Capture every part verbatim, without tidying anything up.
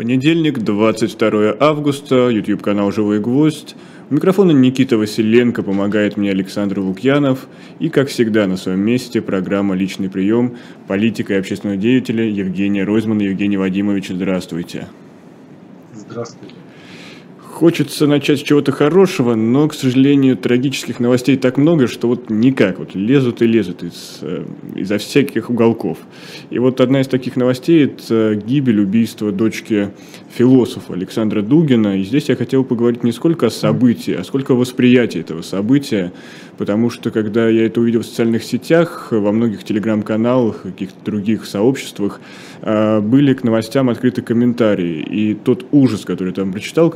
Понедельник, двадцать второе августа, YouTube-канал «Живой гвоздь». У микрофона Никита Василенко, помогает мне Александр Лукьянов. И, как всегда, на своем месте программа «Личный прием» политика и общественного деятеля Евгения Ройзмана. Евгений Вадимович, здравствуйте. Здравствуйте. Хочется начать с чего-то хорошего, но, к сожалению, трагических новостей так много, что вот никак, вот лезут и лезут из, изо всяких уголков. И вот одна из таких новостей – это гибель, убийство дочки философа Александра Дугина. И здесь я хотел поговорить не сколько о событии, а сколько о восприятии этого события, потому что, когда я это увидел в социальных сетях, во многих телеграм-каналах, каких-то других сообществах, были к новостям открыты комментарии. И тот ужас, который я там прочитал,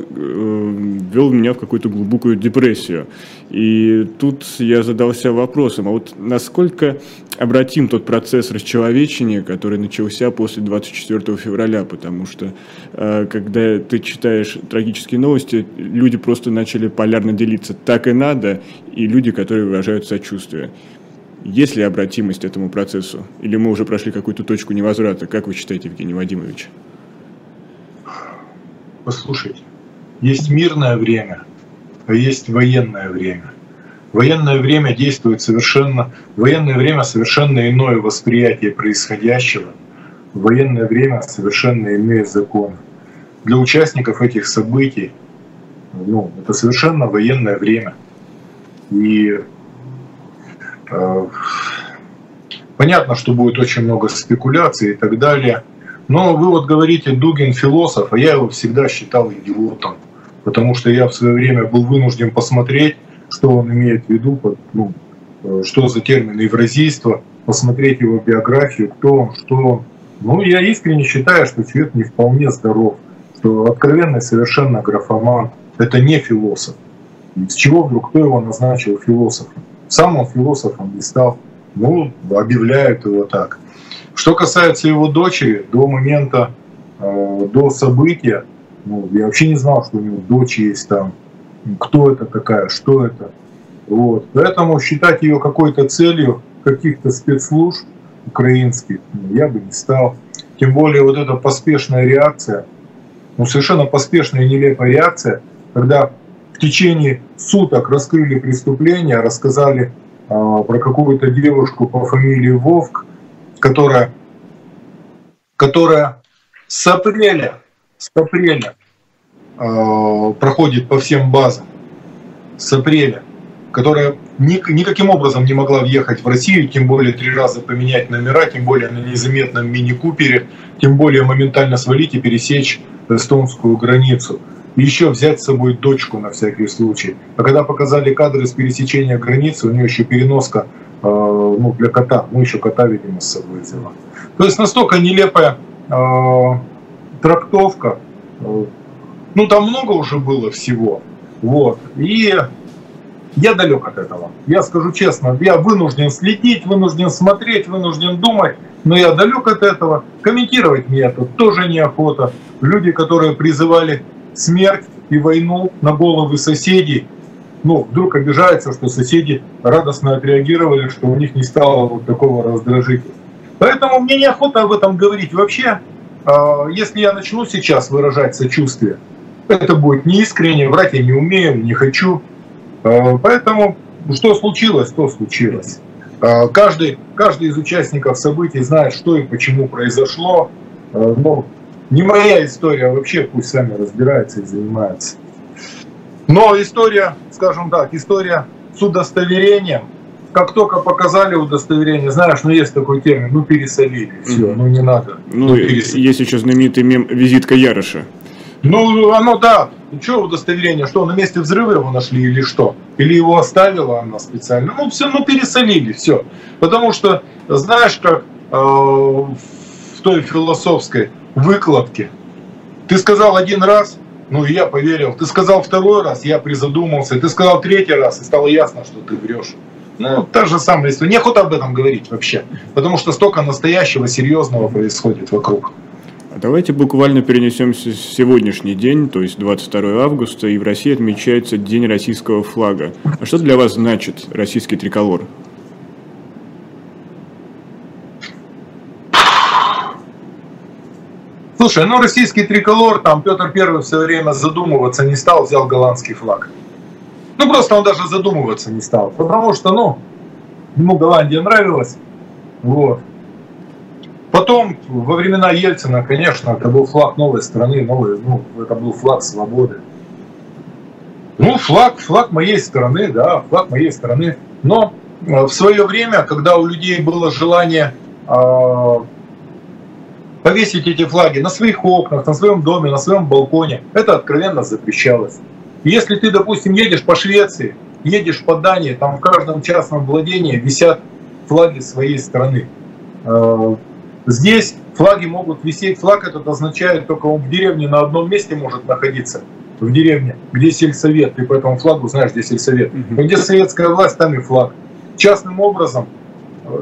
ввел меня в какую-то глубокую депрессию. И тут я задался вопросом, а вот насколько обратим тот процесс расчеловечения, который начался после двадцать четвёртого февраля, потому что, когда ты читаешь трагические новости, люди просто начали полярно делиться «так и надо», и люди, которые выражают сочувствие. Есть ли обратимость этому процессу? Или мы уже прошли какую-то точку невозврата? Как вы считаете, Евгений Вадимович? Послушайте. Есть мирное время, а есть военное время. Военное время действует совершенно... Военное время совершенно иное восприятие происходящего. Военное время совершенно иные законы. Для участников этих событий, ну, это совершенно военное время. И э, понятно, что будет очень много спекуляций и так далее. Но вы вот говорите, Дугин философ, а я его всегда считал идиотом, потому что я в свое время был вынужден посмотреть, что он имеет в виду, ну, что за термин евразийство, посмотреть его биографию, кто он, что он. Ну, я искренне считаю, что человек не вполне здоров, что откровенный совершенно графоман, это не философ. С чего вдруг кто его назначил философом? Сам он философом не стал, ну, объявляют его так. Что касается его дочери, до момента, э, до события, ну, я вообще не знал, что у него дочь есть там, кто это такая, что это. Вот. Поэтому считать ее какой-то целью каких-то спецслужб украинских, ну, я бы не стал. Тем более вот эта поспешная реакция, ну, совершенно поспешная и нелепая реакция, когда в течение суток раскрыли преступление, рассказали э, про какую-то девушку по фамилии Вовк, которая, которая с апреля, с апреля э, проходит по всем базам, с апреля, которая ни, никаким образом не могла въехать в Россию, тем более три раза поменять номера, тем более на незаметном мини-купере, тем более моментально свалить и пересечь эстонскую границу. И еще взять с собой дочку на всякий случай. А когда показали кадры с пересечения границы, у нее еще переноска, ну, для кота, ну, еще кота, видимо, с собой взяла. То есть настолько нелепая э, трактовка. Ну, там много уже было всего. Вот. И я далек от этого. Я скажу честно, я вынужден следить, вынужден смотреть, вынужден думать, но я далек от этого. Комментировать мне это тоже неохота. Люди, которые призывали смерть и войну на головы соседей, ну, вдруг обижается, что соседи радостно отреагировали, что у них не стало вот такого раздражителя. Поэтому мне неохота об этом говорить. Вообще, если я начну сейчас выражать сочувствие, это будет неискренне, врать я не умею, не хочу. Поэтому что случилось, то случилось. Каждый, каждый из участников событий знает, что и почему произошло. Но не моя история, вообще пусть сами разбираются и занимаются. Но история, скажем так, история с удостоверением. Как только показали удостоверение, знаешь, ну есть такой термин, ну пересолили, все, ну не надо. Ну, ну есть еще знаменитый мем «Визитка Яроша». Ну, оно да. И что удостоверение, что на месте взрыва его нашли или что? Или его оставила она специально? Ну все, ну пересолили, все. Потому что, знаешь, как э, в той философской выкладке, ты сказал один раз, ну, я поверил. Ты сказал второй раз, я призадумался. Ты сказал третий раз, и стало ясно, что ты врешь. Ну, та же самая история. Неохота об этом говорить вообще. Потому что столько настоящего, серьезного происходит вокруг. А давайте буквально перенесемся в сегодняшний день, то есть двадцать второе августа, и в России отмечается День российского флага. А что для вас значит российский триколор? Слушай, ну российский триколор, там Петр Первый в свое время задумываться не стал, взял голландский флаг. Ну просто он даже задумываться не стал, потому что, ну, ему Голландия нравилась. Вот. Потом, во времена Ельцина, конечно, это был флаг новой страны, новой, ну, это был флаг свободы. Ну, флаг, флаг моей страны, да, флаг моей страны. Но в свое время, когда у людей было желание э, повесить эти флаги на своих окнах, на своем доме, на своем балконе, это откровенно запрещалось. Если ты, допустим, едешь по Швеции, едешь по Дании, там в каждом частном владении висят флаги своей страны. Э, здесь флаги могут висеть, флаг этот означает, только он в деревне на одном месте может находиться. В деревне, где сельсовет, ты по этому флагу знаешь, где сельсовет. Mm-hmm. Где советская власть, там и флаг. Частным образом,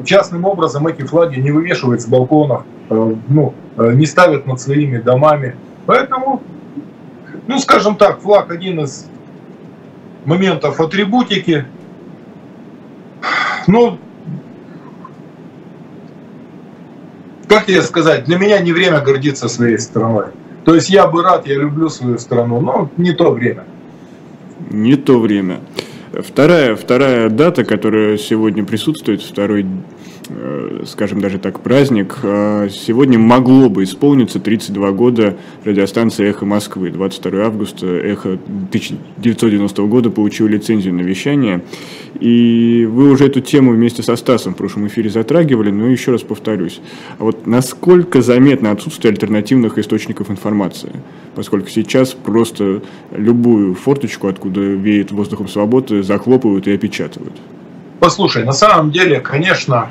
частным образом эти флаги не вывешивают с балконов, ну, не ставят над своими домами. Поэтому, ну, скажем так, флаг один из моментов атрибутики. Ну, как тебе сказать, для меня не время гордиться своей страной. То есть я бы рад, я люблю свою страну, но не то время. Не то время. Вторая, вторая дата, которая сегодня присутствует, второй, скажем даже так, праздник, сегодня могло бы исполниться тридцать два года радиостанции «Эхо Москвы». двадцать второго августа «Эхо» тысяча девятьсот девяностого года получил лицензию на вещание. И вы уже эту тему вместе со Стасом в прошлом эфире затрагивали, но еще раз повторюсь. А вот насколько заметно отсутствие альтернативных источников информации? Поскольку сейчас просто любую форточку, откуда веет воздухом свободы, захлопывают и опечатывают. Послушай, на самом деле, конечно,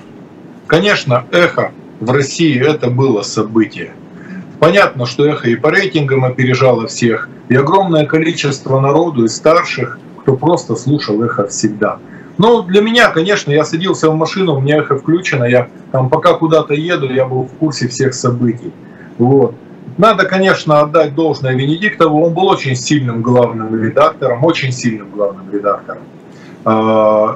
конечно, «Эхо» в России это было событие. Понятно, что «Эхо» и по рейтингам опережало всех, и огромное количество народу и старших, кто просто слушал «Эхо» всегда. Но для меня, конечно, я садился в машину, у меня «Эхо» включено, я там пока куда-то еду, я был в курсе всех событий. Вот. Надо, конечно, отдать должное Венедиктову, он был очень сильным главным редактором, очень сильным главным редактором.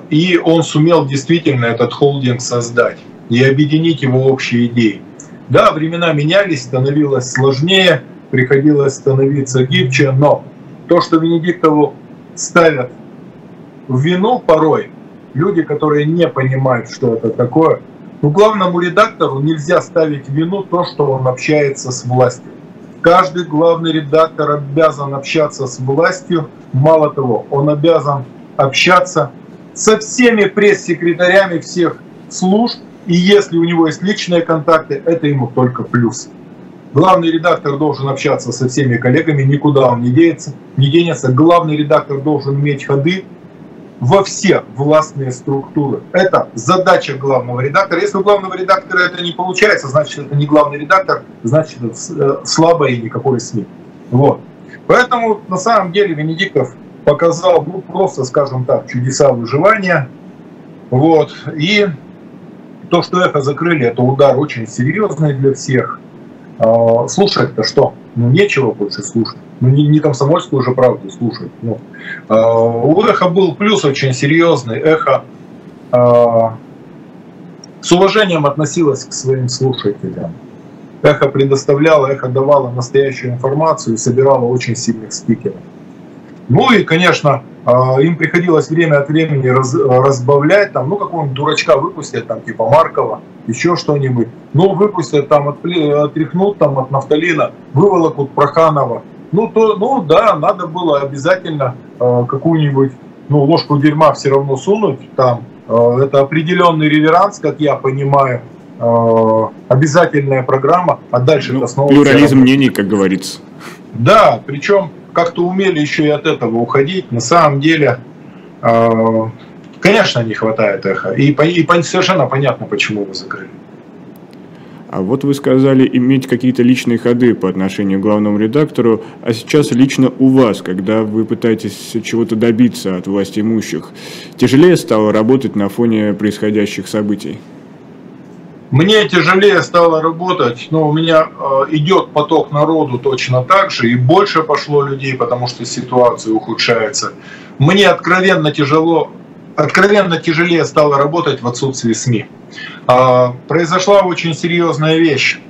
И он сумел действительно этот холдинг создать и объединить его общие идеи. Да, времена менялись, становилось сложнее, приходилось становиться гибче, но то, что Венедиктову ставят в вину порой, люди, которые не понимают, что это такое, но главному редактору нельзя ставить в вину то, что он общается с властью. Каждый главный редактор обязан общаться с властью, мало того, он обязан общаться со всеми пресс-секретарями всех служб, и если у него есть личные контакты, это ему только плюс. Главный редактор должен общаться со всеми коллегами, никуда он не денется, не денется. Главный редактор должен иметь ходы во все властные структуры. Это задача главного редактора. Если у главного редактора это не получается, значит, это не главный редактор, значит, это слабое и никакое СМИ. Вот. Поэтому, на самом деле, Венедиктов показал, ну, просто, скажем так, чудеса выживания. Вот. И то, что «Эхо» закрыли, это удар очень серьезный для всех. Слушать-то что? Ну, нечего больше слушать. Ну, не, не комсомольскую уже правду слушать. Ну. У «Эхо» был плюс очень серьезный. «Эхо» с уважением относилось к своим слушателям. «Эхо» предоставляло, «Эхо» давало настоящую информацию и собирало очень сильных спикеров. Ну и, конечно, им приходилось время от времени раз, разбавлять, там, ну, какого-нибудь дурачка выпустят, там, типа Маркова, еще что-нибудь. Ну, выпустят, там, отряхнут там, от нафталина, выволокут Проханова. Ну, то, ну да, надо было обязательно э, какую-нибудь, ну, ложку дерьма все равно сунуть. Там, э, это определенный реверанс, как я понимаю, э, обязательная программа, а дальше ну, это снова... Плюрализм мнений, как говорится. Да, причем... как-то умели еще и от этого уходить. На самом деле, э, конечно, не хватает «Эхо». И, и совершенно понятно, почему его закрыли. А вот вы сказали иметь какие-то личные ходы по отношению к главному редактору. А сейчас лично у вас, когда вы пытаетесь чего-то добиться от власти имущих, тяжелее стало работать на фоне происходящих событий? Мне тяжелее стало работать, но у меня идет поток народу точно так же, и больше пошло людей, потому что ситуация ухудшается. Мне откровенно тяжело, откровенно тяжелее стало работать в отсутствии СМИ. Произошла очень серьезная вещь.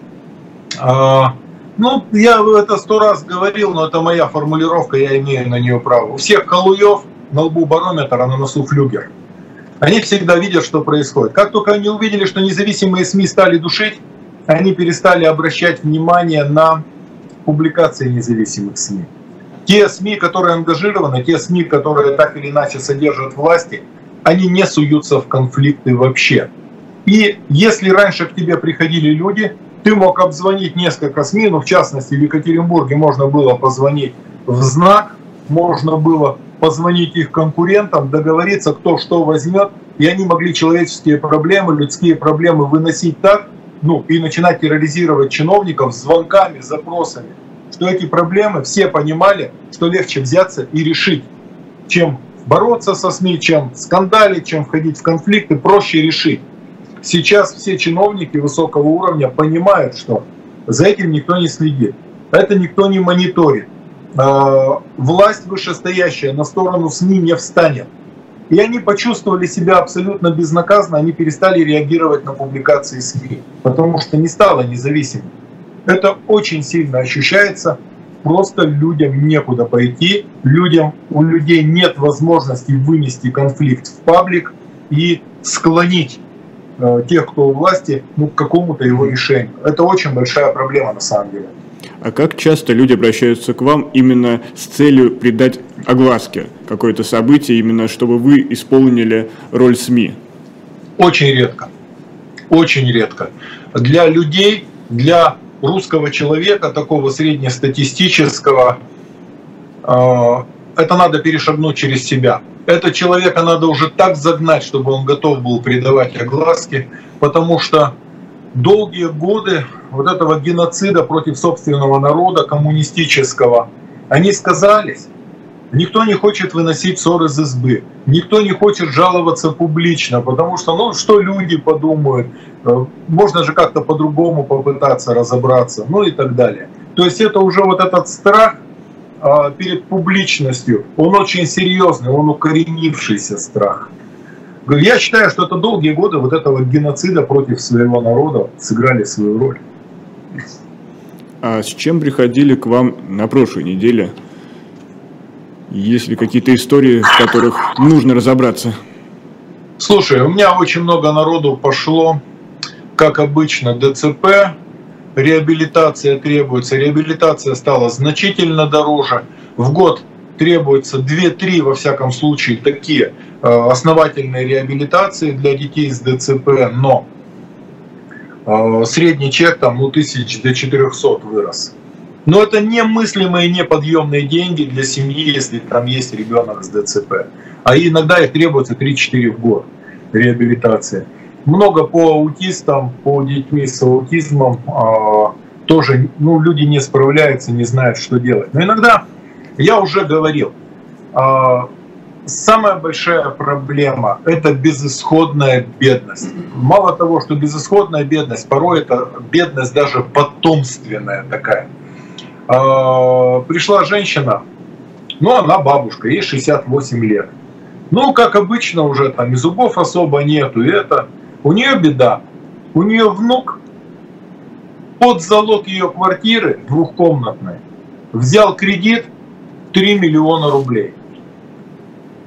Ну, я это сто раз говорил, но это моя формулировка, я имею на нее право. У всех Калуев на лбу барометр, а на носу флюгер. Они всегда видят, что происходит. Как только они увидели, что независимые СМИ стали душить, они перестали обращать внимание на публикации независимых СМИ. Те СМИ, которые ангажированы, те СМИ, которые так или иначе содержат власти, они не суются в конфликты вообще. И если раньше к тебе приходили люди, ты мог обзвонить несколько СМИ, ну, в частности, в Екатеринбурге можно было позвонить в «Знак», можно было позвонить их конкурентам, договориться, кто что возьмет, и они могли человеческие проблемы, людские проблемы выносить так, ну, и начинать терроризировать чиновников звонками, запросами, что эти проблемы все понимали, что легче взяться и решить, чем бороться со СМИ, чем скандалить, чем входить в конфликты, проще решить. Сейчас все чиновники высокого уровня понимают, что за этим никто не следит, это никто не мониторит. Власть вышестоящая на сторону СМИ не встанет. И они почувствовали себя абсолютно безнаказанно, они перестали реагировать на публикации СМИ, потому что не стало независимым. Это очень сильно ощущается, просто людям некуда пойти, людям, у людей нет возможности вынести конфликт в паблик и склонить э, тех, кто у власти, ну, к какому-то его решению. Это очень большая проблема на самом деле. А как часто люди обращаются к вам именно с целью придать огласке какое-то событие, именно чтобы вы исполнили роль СМИ? Очень редко. Очень редко. Для людей, для русского человека, такого среднестатистического, это надо перешагнуть через себя. Этого человека надо уже так загнать, чтобы он готов был придавать огласке, потому что долгие годы вот этого геноцида против собственного народа, коммунистического, они сказались. Никто не хочет выносить ссор из избы, никто не хочет жаловаться публично, потому что, ну, что люди подумают, можно же как-то по-другому попытаться разобраться, ну и так далее. То есть это уже вот этот страх перед публичностью, он очень серьезный, он укоренившийся страх. Я считаю, что это долгие годы вот этого геноцида против своего народа сыграли свою роль. А с чем приходили к вам на прошлой неделе? Есть ли какие-то истории, в которых нужно разобраться? Слушай, у меня очень много народу пошло, как обычно, ДЦП, реабилитация требуется. Реабилитация стала значительно дороже. В год требуется две-три, во всяком случае, такие основательные реабилитации для детей с ДЦП, но средний чек там ну, тысяч до четырёхсот вырос. Но это немыслимые, неподъемные деньги для семьи, если там есть ребенок с ДЦП. А иногда их требуется три-четыре в год реабилитации. Много по аутистам, по детьми с аутизмом тоже ну, люди не справляются, не знают, что делать. Но иногда, я уже говорил, самая большая проблема — это безысходная бедность. Мало того, что безысходная бедность, порой это бедность даже потомственная такая. Пришла женщина, ну она бабушка, ей шестьдесят восемь лет. Ну, как обычно, уже там и зубов особо нету, и это. У нее беда. У нее внук под залог ее квартиры двухкомнатной взял кредит три миллиона рублей.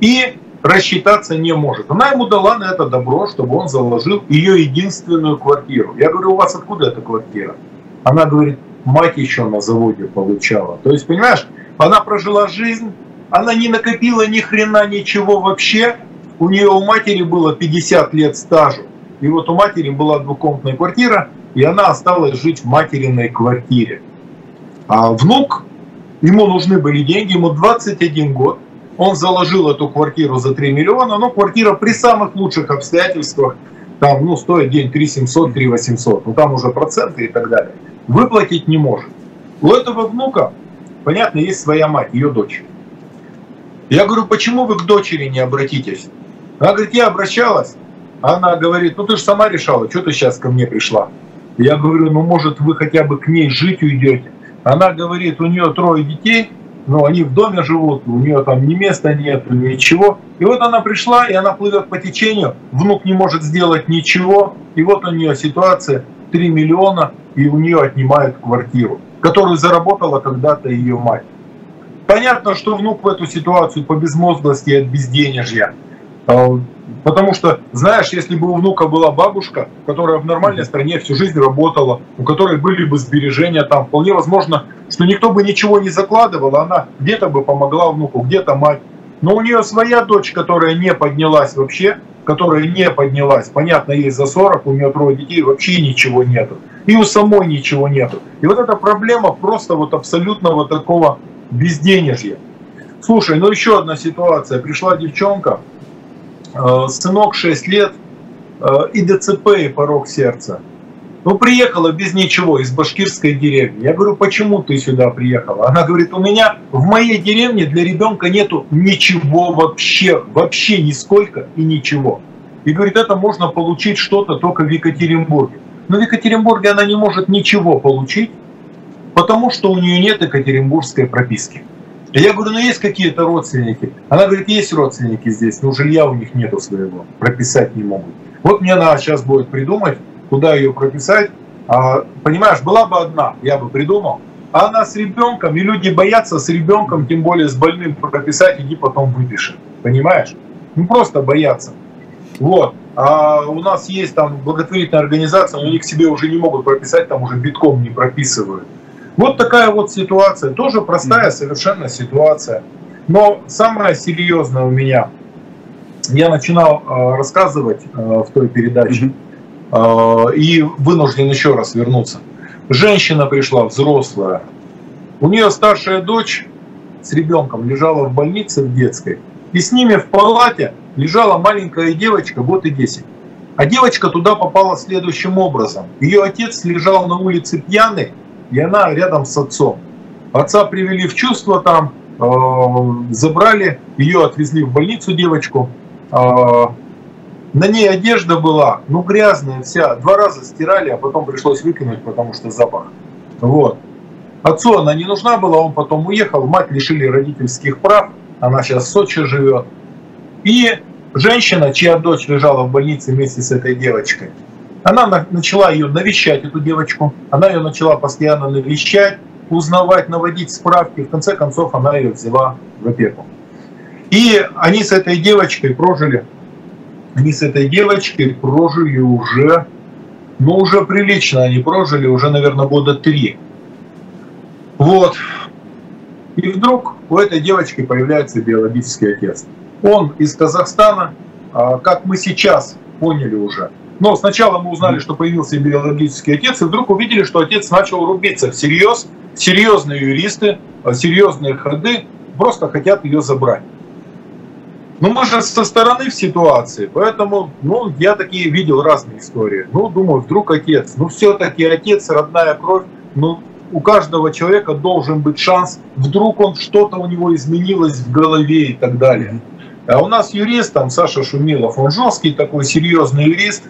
И рассчитаться не может. Она ему дала на это добро, чтобы он заложил ее единственную квартиру. Я говорю, у вас откуда эта квартира? Она говорит, мать еще на заводе получала. То есть, понимаешь, она прожила жизнь, она не накопила ни хрена ничего вообще. У нее у матери было пятьдесят лет стажу. И вот у матери была двухкомнатная квартира, и она осталась жить в материной квартире. А внук, ему нужны были деньги, ему двадцать один год. Он заложил эту квартиру за три миллиона, но квартира при самых лучших обстоятельствах там, ну, стоит день три семьсот, три восемьсот, ну, там уже проценты и так далее. Выплатить не может. У этого внука, понятно, есть своя мать, ее дочь. Я говорю, почему вы к дочери не обратитесь? Она говорит, я обращалась. Она говорит, ну ты же сама решала, что ты сейчас ко мне пришла? Я говорю, ну может вы хотя бы к ней жить уйдете? Она говорит, у нее трое детей, но они в доме живут, у нее там ни места нет, ничего. И вот она пришла, и она плывет по течению, внук не может сделать ничего, и вот у нее ситуация три миллиона, и у нее отнимают квартиру. которую заработала когда-то ее мать. Понятно, что внук в эту ситуацию по безмозглости и от безденежья. Потому что, знаешь, если бы у внука была бабушка, которая в нормальной стране всю жизнь работала, у которой были бы сбережения, там вполне возможно, что никто бы ничего не закладывал, она где-то бы помогла внуку, где-то мать. Но у нее своя дочь, которая не поднялась вообще, которая не поднялась. Понятно, ей за сорок, у нее трое детей, вообще ничего нету. И у самой ничего нету. И вот эта проблема просто вот абсолютного такого безденежья. Слушай, ну еще одна ситуация. Пришла девчонка, сынок шесть лет, и ДЦП, и порог сердца. Ну, приехала без ничего, из башкирской деревни. Я говорю, почему ты сюда приехала? Она говорит, у меня в моей деревне для ребенка нету ничего вообще, вообще нисколько и ничего. И говорит, это можно получить что-то только в Екатеринбурге. Но в Екатеринбурге она не может ничего получить, потому что у нее нет екатеринбургской прописки. Я говорю, ну есть какие-то родственники? Она говорит, есть родственники здесь, но жилья у них нету своего, прописать не могут. Вот мне она сейчас будет придумать, куда ее прописать. А, понимаешь, была бы одна, я бы придумал. А она с ребенком, и люди боятся с ребенком, тем более с больным, прописать, иди потом выпиши. Понимаешь? Ну просто боятся. Вот. А у нас есть там благотворительная организация, но они к себе уже не могут прописать, там уже битком не прописывают. Вот такая вот ситуация, тоже простая совершенно ситуация. Но самое серьезное у меня, я начинал э, рассказывать э, в той передаче, э, и вынужден еще раз вернуться. Женщина пришла, взрослая, у нее старшая дочь с ребенком лежала в больнице в детской, и с ними в палате лежала маленькая девочка, год и десять. А девочка туда попала следующим образом. Ее отец лежал на улице пьяный, и она рядом с отцом. Отца привели в чувство там, э, забрали, ее отвезли в больницу девочку. Э, на ней одежда была, ну грязная вся, два раза стирали, а потом пришлось выкинуть, потому что запах. Вот. Отцу она не нужна была, он потом уехал, мать лишили родительских прав, она сейчас в Сочи живет. И женщина, чья дочь лежала в больнице вместе с этой девочкой, она начала ее навещать, эту девочку. Она ее начала постоянно навещать, узнавать, наводить справки. В конце концов, она ее взяла в опеку. И они с этой девочкой прожили, они с этой девочкой прожили уже, ну уже прилично они прожили, уже, наверное, года три. Вот. И вдруг у этой девочки появляется биологический отец. Он из Казахстана, как мы сейчас поняли уже. Но сначала мы узнали, что появился биологический отец, и вдруг увидели, что отец начал рубиться всерьез. Серьезные юристы, серьезные ходы просто хотят ее забрать. Но мы же со стороны в ситуации, поэтому ну, я такие видел разные истории. Ну, думаю, вдруг отец. Ну, все-таки отец, родная кровь. Ну, у каждого человека должен быть шанс. Вдруг он что-то у него изменилось в голове и так далее. А у нас юрист, там Саша Шумилов, он жесткий такой, серьезный юрист.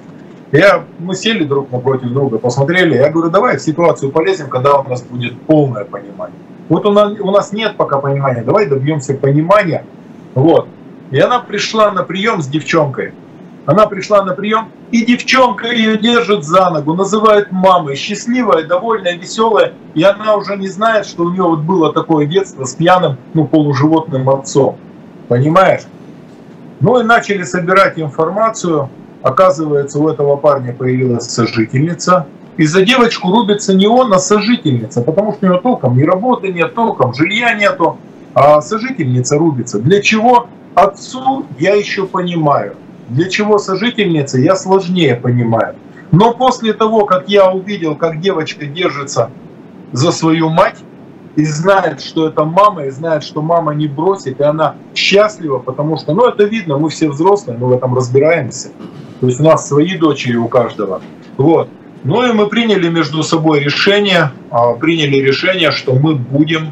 Я, мы сели друг напротив друга, посмотрели, я говорю, давай в ситуацию полезем, когда у нас будет полное понимание. Вот у нас, у нас нет пока понимания, давай добьемся понимания. Вот. И она пришла на прием с девчонкой. Она пришла на прием, и девчонка ее держит за ногу, называет мамой, счастливая, довольная, веселая. И она уже не знает, что у нее вот было такое детство с пьяным, ну, полуживотным отцом. Понимаешь? Ну и начали собирать информацию. Оказывается, у этого парня появилась сожительница. И за девочку рубится не он, а сожительница, потому что у него толком ни работы нет, толком жилья нету, а сожительница рубится. Для чего отцу я еще понимаю, для чего сожительница я сложнее понимаю. Но после того, как я увидел, как девочка держится за свою мать, и знает, что это мама, и знает, что мама не бросит, и она счастлива, потому что, ну это видно, мы все взрослые, мы в этом разбираемся. То есть у нас свои дочери у каждого. Вот. Ну и мы приняли между собой решение, приняли решение, что мы будем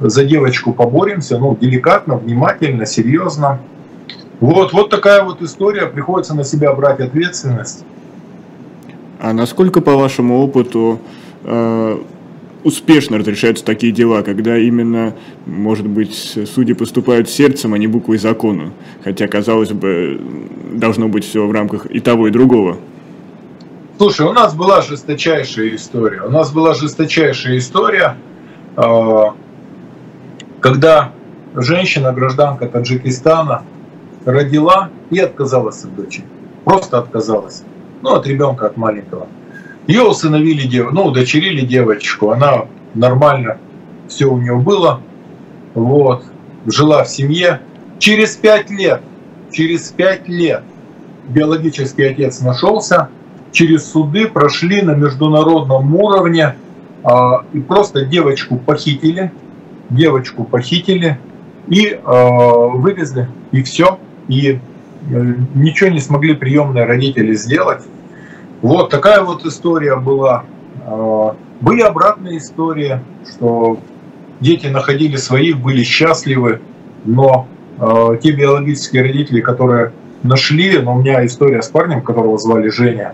за девочку поборемся, ну деликатно, внимательно, серьезно. Вот, вот такая вот история, приходится на себя брать ответственность. А насколько по вашему опыту э- успешно разрешаются такие дела, когда именно, может быть, судьи поступают сердцем, а не буквой закона? Хотя, казалось бы, должно быть все в рамках и того, и другого. Слушай, у нас была жесточайшая история. У нас была жесточайшая история, когда женщина, гражданка Таджикистана, родила и отказалась от дочери. Просто отказалась. Ну, от ребенка, от маленького. Ее усыновили, дев... ну, удочерили девочку. Она нормально, все у нее было. Вот. Жила в семье. Через пять лет, через пять лет биологический отец нашелся. Через суды прошли на международном уровне. А, и просто девочку похитили. Девочку похитили и а, вывезли. И все. И ничего не смогли приемные родители сделать. Вот такая вот история была. Были обратные истории, что дети находили своих, были счастливы, но те биологические родители, которые нашли, но у меня история с парнем, которого звали Женя,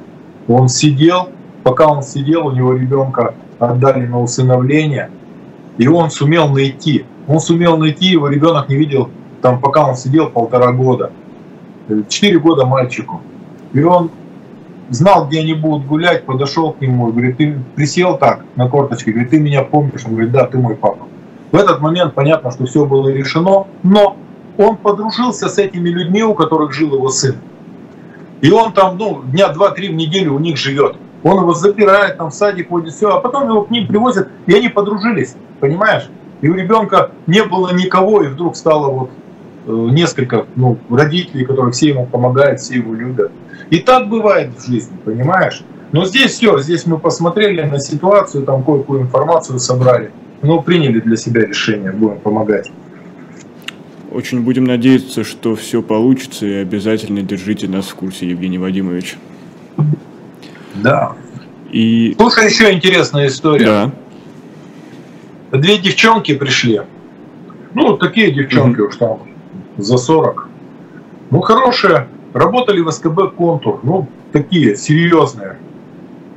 он сидел, пока он сидел, у него ребенка отдали на усыновление, и он сумел найти. Он сумел найти, его ребенок не видел, там, пока он сидел, полтора года. Четыре года мальчику. И он знал, где они будут гулять, подошел к нему и говорит, ты присел так на корточке, говорит, ты меня помнишь? Он говорит, да, ты мой папа. В этот момент понятно, что все было решено, но он подружился с этими людьми, у которых жил его сын. И он там, ну, дня два-три в неделю у них живет. Он его запирает, там в садик водит, все, а потом его к ним привозят, и они подружились, понимаешь? И у ребенка не было никого, и вдруг стало вот несколько, ну, родителей, которые все ему помогают, все его любят. И так бывает в жизни, понимаешь? Но здесь все, здесь мы посмотрели на ситуацию, там кое-какую информацию собрали, но приняли для себя решение, будем помогать. Очень будем надеяться, что все получится, и обязательно держите нас в курсе, Евгений Вадимович. Да. И... Слушай, еще интересная история. Да. Две девчонки пришли. Ну, такие девчонки уж там за сорок. Ну, хорошие. Работали в СКБ Контур. Ну, такие, серьезные.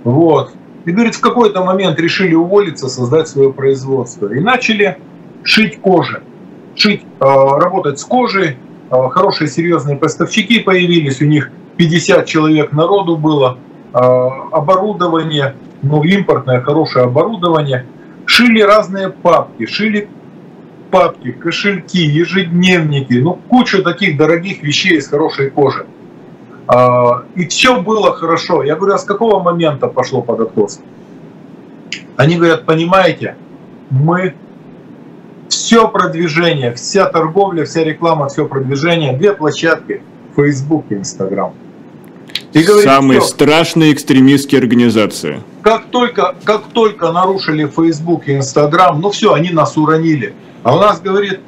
Вот. И, говорит, в какой-то момент решили уволиться, создать свое производство. И начали шить кожи. Шить, э, работать с кожей. Э, хорошие, серьезные поставщики появились. У них пятьдесят человек народу было. Э, оборудование, ну, импортное, хорошее оборудование. Шили разные папки, шили папки, кошельки, ежедневники, ну, кучу таких дорогих вещей из хорошей кожи. А, и все было хорошо. Я говорю, а с какого момента пошло под откос? Они говорят, понимаете, мы все продвижение, вся торговля, вся реклама, все продвижение, две площадки, Facebook и Instagram. И говорит, самые страшные экстремистские организации. Как только, как только нарушили Facebook и Instagram, ну все, они нас уронили. А у нас, говорит,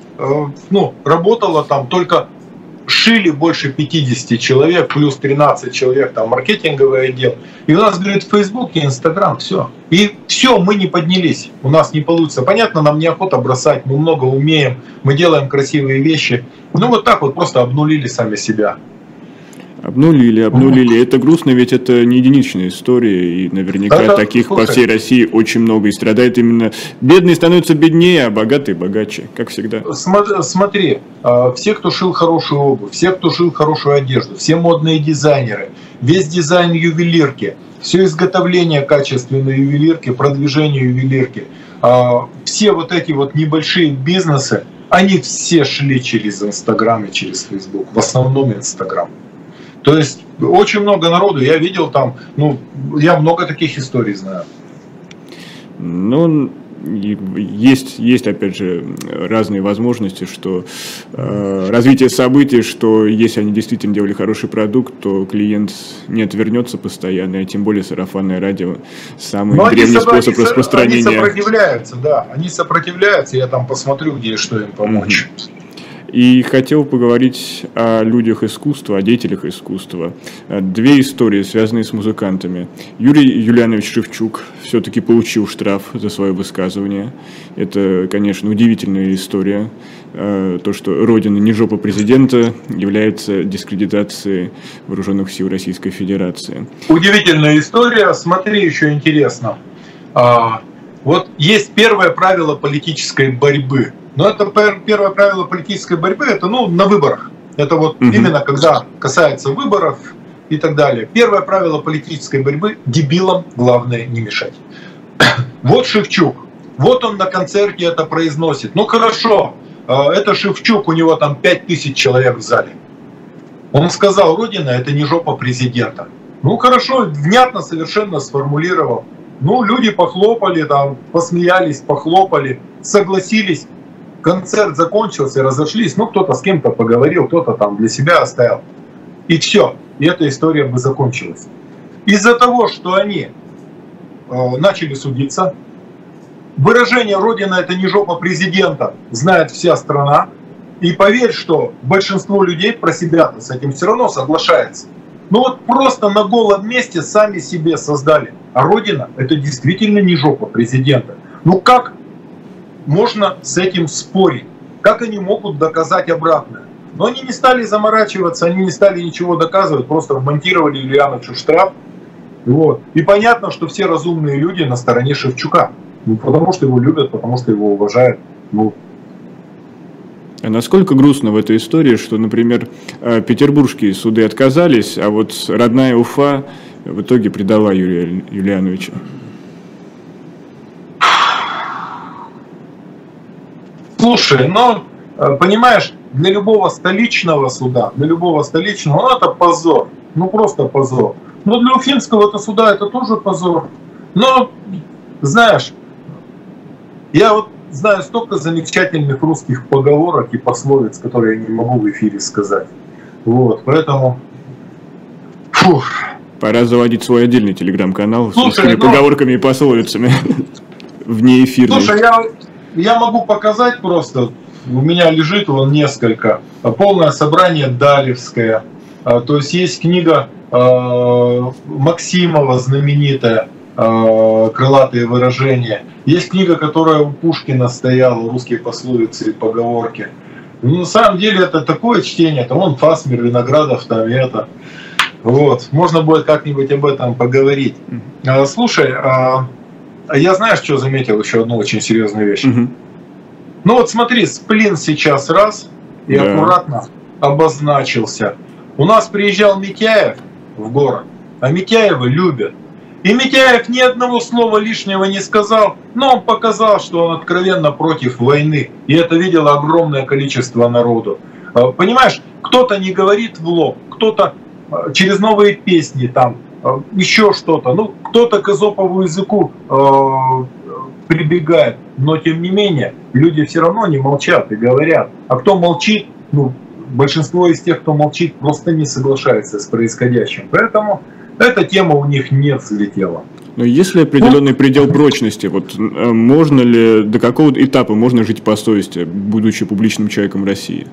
ну, работало там, только шили больше пятидесяти человек, плюс тринадцать человек, там, маркетинговый отдел. И у нас, говорит, Facebook и Instagram, все. И все, мы не поднялись, у нас не получится. Понятно, нам неохота бросать, мы много умеем, мы делаем красивые вещи. Ну, вот так вот просто обнулили сами себя. Обнулили, обнулили. Это грустно, ведь это не единичная история, и наверняка это, таких, слушай, по всей России очень много, и страдает именно... Бедные становятся беднее, а богатые богаче, как всегда. Смотри, смотри, все, кто шил хорошую обувь, все, кто шил хорошую одежду, все модные дизайнеры, весь дизайн ювелирки, все изготовление качественной ювелирки, продвижение ювелирки, все вот эти вот небольшие бизнесы, они все шли через Инстаграм и через Фейсбук, в основном Инстаграм. То есть очень много народу, я видел там, ну, я много таких историй знаю. Ну, есть, есть опять же, разные возможности, что э, развитие событий, что если они действительно делали хороший продукт, то клиент не отвернется постоянно, и тем более сарафанное радио самый но древний собр... способ они распространения. Они сопротивляются, да, они сопротивляются, я там посмотрю, где что им помочь. Mm-hmm. И хотел поговорить о людях искусства, о деятелях искусства. Две истории, связанные с музыкантами. Юрий Юлианович Шевчук все-таки получил штраф за свое высказывание. Это, конечно, удивительная история. То, что родина не жопа президента, является дискредитацией вооруженных сил Российской Федерации. Удивительная история. Смотри, еще интересно. Вот есть первое правило политической борьбы. Но это первое правило политической борьбы, это, ну, на выборах. Это вот [S2] Uh-huh. [S1] Именно когда касается выборов и так далее. Первое правило политической борьбы – дебилам главное не мешать. Вот Шевчук, вот он на концерте это произносит. Ну хорошо, это Шевчук, у него там пять тысяч человек в зале. Он сказал, Родина – это не жопа президента. Ну хорошо, внятно совершенно сформулировал. Ну люди похлопали, там, посмеялись, похлопали, согласились. Концерт закончился, разошлись, ну кто-то с кем-то поговорил, кто-то там для себя оставил. И все, и эта история бы закончилась. Из-за того, что они э, начали судиться, выражение «Родина – это не жопа президента» знает вся страна, и поверь, что большинство людей про себя с этим все равно соглашается. Ну вот просто на голом месте сами себе создали. А Родина – это действительно не жопа президента. Ну как можно с этим спорить? Как они могут доказать обратное? Но они не стали заморачиваться, они не стали ничего доказывать, просто вмонтировали Юлиановичу штраф. Вот. И понятно, что все разумные люди на стороне Шевчука. Ну, потому что его любят, потому что его уважают. Ну. А насколько грустно в этой истории, что, например, петербургские суды отказались, а вот родная Уфа в итоге предала Юрия Юлиановича? Слушай, но понимаешь, для любого столичного суда, для любого столичного, ну это позор, ну просто позор. Но для уфимского-то суда это тоже позор. Но, знаешь, я вот знаю столько замечательных русских поговорок и пословиц, которые я не могу в эфире сказать. Вот, поэтому... Фух. Пора заводить свой отдельный телеграм-канал с русскими но... поговорками и пословицами вне эфирной. Слушай, я... Я могу показать просто, у меня лежит вон несколько, полное собрание далевское, то есть есть книга э, Максимова знаменитая э, «Крылатые выражения», есть книга, которая у Пушкина стояла, «Русские пословицы и поговорки». Ну, на самом деле это такое чтение, там вон Фасмер, Виноградов, там и это. Вот. Можно будет как-нибудь об этом поговорить. А, слушай, а... Я, знаешь, что заметил? Еще одну очень серьезную вещь. Угу. Ну вот смотри, сплин сейчас раз и да. аккуратно обозначился. У нас приезжал Митяев в город, а Митяева любят. И Митяев ни одного слова лишнего не сказал, но он показал, что он откровенно против войны. И это видело огромное количество народу. Понимаешь, кто-то не говорит в лоб, кто-то через новые песни там, еще что-то. Ну, кто-то к эзопову языку э, прибегает, но тем не менее, люди все равно не молчат и говорят. А кто молчит, ну, большинство из тех, кто молчит, просто не соглашается с происходящим. Поэтому эта тема у них не взлетела. Но есть ли определенный предел прочности? Вот можно ли, до какого этапа можно жить по совести, будучи публичным человеком России?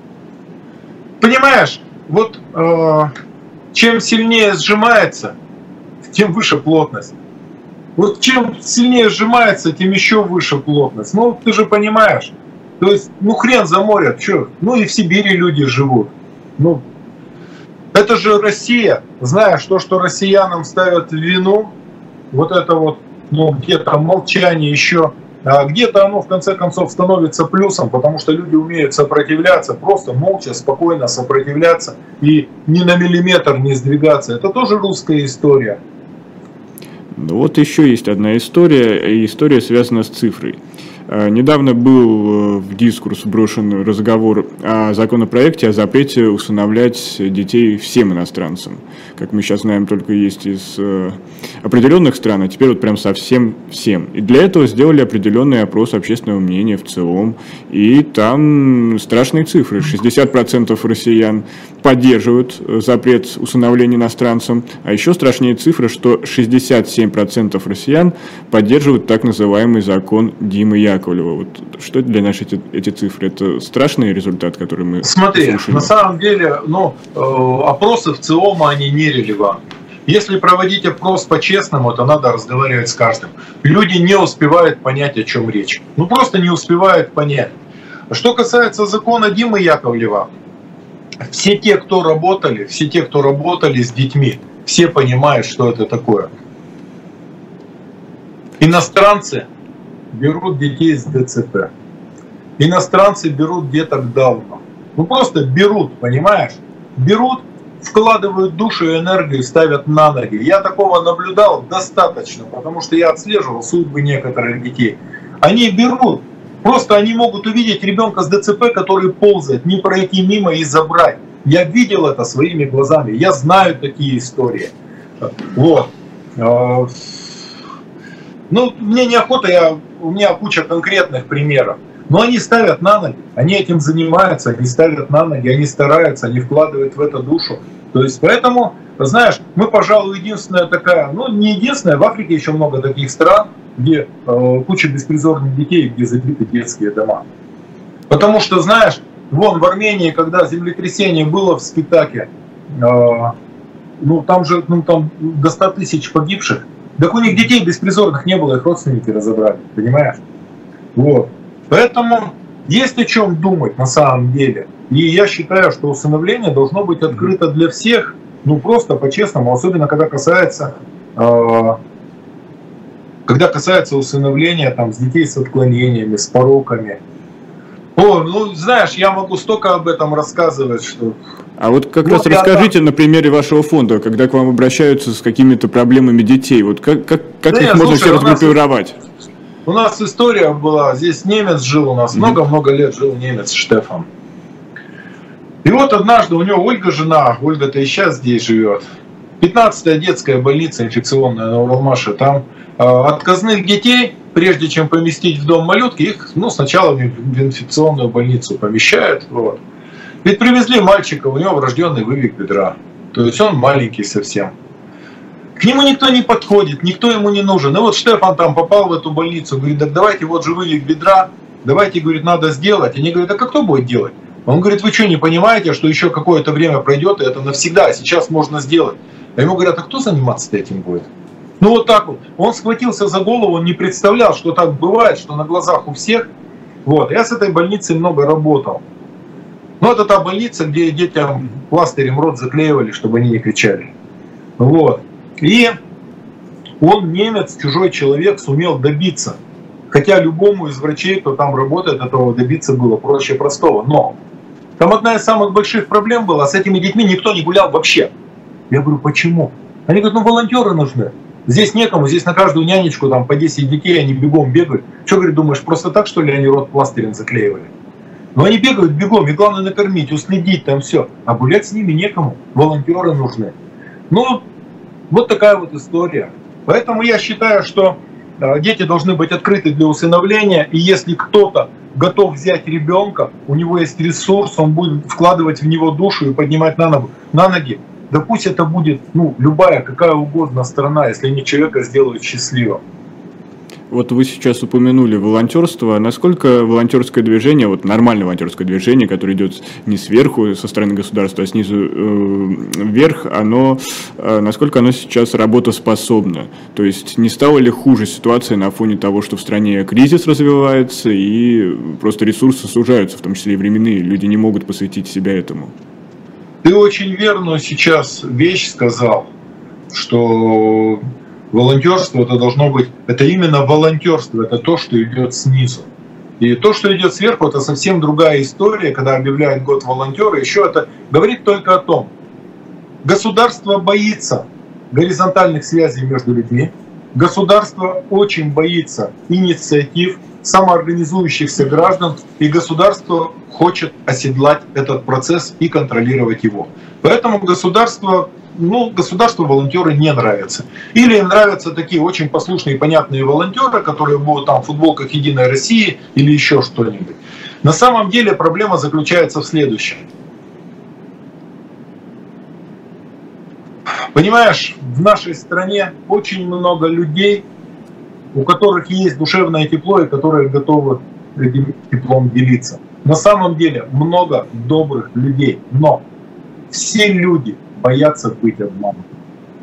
Понимаешь, вот э, чем сильнее сжимается, тем выше плотность. Вот чем сильнее сжимается, тем еще выше плотность. Ну, ты же понимаешь. То есть, ну, хрен заморят. Чё? Ну, и в Сибири люди живут. Ну, это же Россия. Знаешь, то, что россиянам ставят вину, вот это вот, ну, где-то молчание еще, а где-то оно, в конце концов, становится плюсом, потому что люди умеют сопротивляться, просто молча, спокойно сопротивляться и ни на миллиметр не сдвигаться. Это тоже русская история. Ну вот еще есть одна история, и история связана с цифрой. Недавно был в дискурс брошен разговор о законопроекте о запрете усыновлять детей всем иностранцам. Как мы сейчас знаем, только есть из определенных стран, а теперь вот прям совсем всем. И для этого сделали определенный опрос общественного мнения в целом. И там страшные цифры. шестьдесят процентов россиян поддерживают запрет усыновления иностранцам. А еще страшнее цифра, что шестьдесят семь процентов россиян поддерживают так называемый закон Димы Яковлева. Вот что для нас эти, эти цифры? Это страшный результат, который мы Смотри, слушаем. На самом деле, ну, опросы в ЦИОМа, они нерелевантны. Если проводить опрос по-честному, то надо разговаривать с каждым. Люди не успевают понять, о чем речь. Ну, просто не успевают понять. Что касается закона Димы Яковлева, все те, кто работали, все те, кто работали с детьми, все понимают, что это такое. Иностранцы берут детей с ДЦП. Иностранцы берут деток Дауна. Ну просто берут, понимаешь? Берут вкладывают душу и энергию и ставят на ноги. Я такого наблюдал достаточно, потому что я отслеживал судьбы некоторых детей. Они берут, просто они могут увидеть ребенка с ДЦП, который ползает, не пройти мимо и забрать. Я видел это своими глазами, я знаю такие истории. Вот. Ну, мне неохота, я, у меня куча конкретных примеров. Но они ставят на ноги, они этим занимаются, они ставят на ноги, они стараются, они вкладывают в это душу. То есть поэтому, знаешь, мы, пожалуй, единственная такая, ну не единственная, в Африке еще много таких стран, где э, куча беспризорных детей, где забиты детские дома. Потому что, знаешь, вон в Армении, когда землетрясение было в Спитаке, э, ну там же ну, там до ста тысяч погибших, так у них детей беспризорных не было, их родственники разобрали, понимаешь? Вот. Поэтому есть о чем думать на самом деле. И я считаю, что усыновление должно быть открыто для всех, ну просто по-честному, особенно когда касается, э, когда касается усыновления там, с детей с отклонениями, с пороками. О, ну знаешь, я могу столько об этом рассказывать, что... А вот как вот раз расскажите там... на примере вашего фонда, когда к вам обращаются с какими-то проблемами детей, вот как, как, как да их нет, можно слушай, все разгруппировать? У нас история была, здесь немец жил у нас, много-много лет жил немец Штефан. И вот однажды у него Ольга, жена, Ольга-то и сейчас здесь живет, пятнадцатая детская больница инфекционная на Уралмаше, там э, отказных детей, прежде чем поместить в дом малютки, их ну, сначала в инфекционную больницу помещают. Вот. Ведь привезли мальчика, у него врожденный вывих бедра, то есть он маленький совсем. К нему никто не подходит, никто ему не нужен. И вот Штефан там попал в эту больницу, говорит, так давайте, вот же вывих бедра, давайте, говорит, надо сделать. Они говорят, а кто будет делать? Он говорит, вы что, не понимаете, что еще какое-то время пройдет, и это навсегда, а сейчас можно сделать. А ему говорят, а кто заниматься этим будет? Ну вот так вот. Он схватился за голову, он не представлял, что так бывает, что на глазах у всех. Вот. Я с этой больницей много работал. Но это та больница, где детям пластырем рот заклеивали, чтобы они не кричали. Вот. И он, немец, чужой человек, сумел добиться. Хотя любому из врачей, кто там работает, этого добиться было проще простого. Но там одна из самых больших проблем была, с этими детьми никто не гулял вообще. Я говорю, почему? Они говорят, ну волонтеры нужны. Здесь некому, здесь на каждую нянечку там по десять детей, они бегом бегают. Что, говорит, думаешь, просто так, что ли, они рот пластырем заклеивали? Но они бегают бегом, и главное накормить, уследить, там все. А гулять с ними некому, волонтеры нужны. Ну, вот такая вот история. Поэтому я считаю, что дети должны быть открыты для усыновления. И если кто-то готов взять ребенка, у него есть ресурс, он будет вкладывать в него душу и поднимать на ноги. На ноги. Да пусть это будет ну, любая, какая угодно страна, если они человека сделают счастливым. Вот вы сейчас упомянули волонтерство. Насколько волонтерское движение, вот нормальное волонтерское движение, которое идет не сверху со стороны государства, а снизу э, вверх, оно, э, насколько оно сейчас работоспособно? То есть не стала ли хуже ситуация на фоне того, что в стране кризис развивается и просто ресурсы сужаются, в том числе и временные, люди не могут посвятить себя этому? Ты очень верную сейчас вещь сказал, что... волонтерство это должно быть, это именно волонтерство, это то, что идет снизу. И то, что идет сверху, это совсем другая история, когда объявляют год волонтера, еще это говорит только о том, государство боится горизонтальных связей между людьми, государство очень боится инициатив, самоорганизующихся граждан, и государство хочет оседлать этот процесс и контролировать его. Поэтому государство... Ну, государству волонтеры не нравятся. Или им нравятся такие очень послушные и понятные волонтеры, которые будут там в футболках «Единой России» или еще что-нибудь. На самом деле проблема заключается в следующем. Понимаешь, в нашей стране очень много людей, у которых есть душевное тепло и которые готовы этим теплом делиться. На самом деле много добрых людей, но все люди боятся быть обманутыми.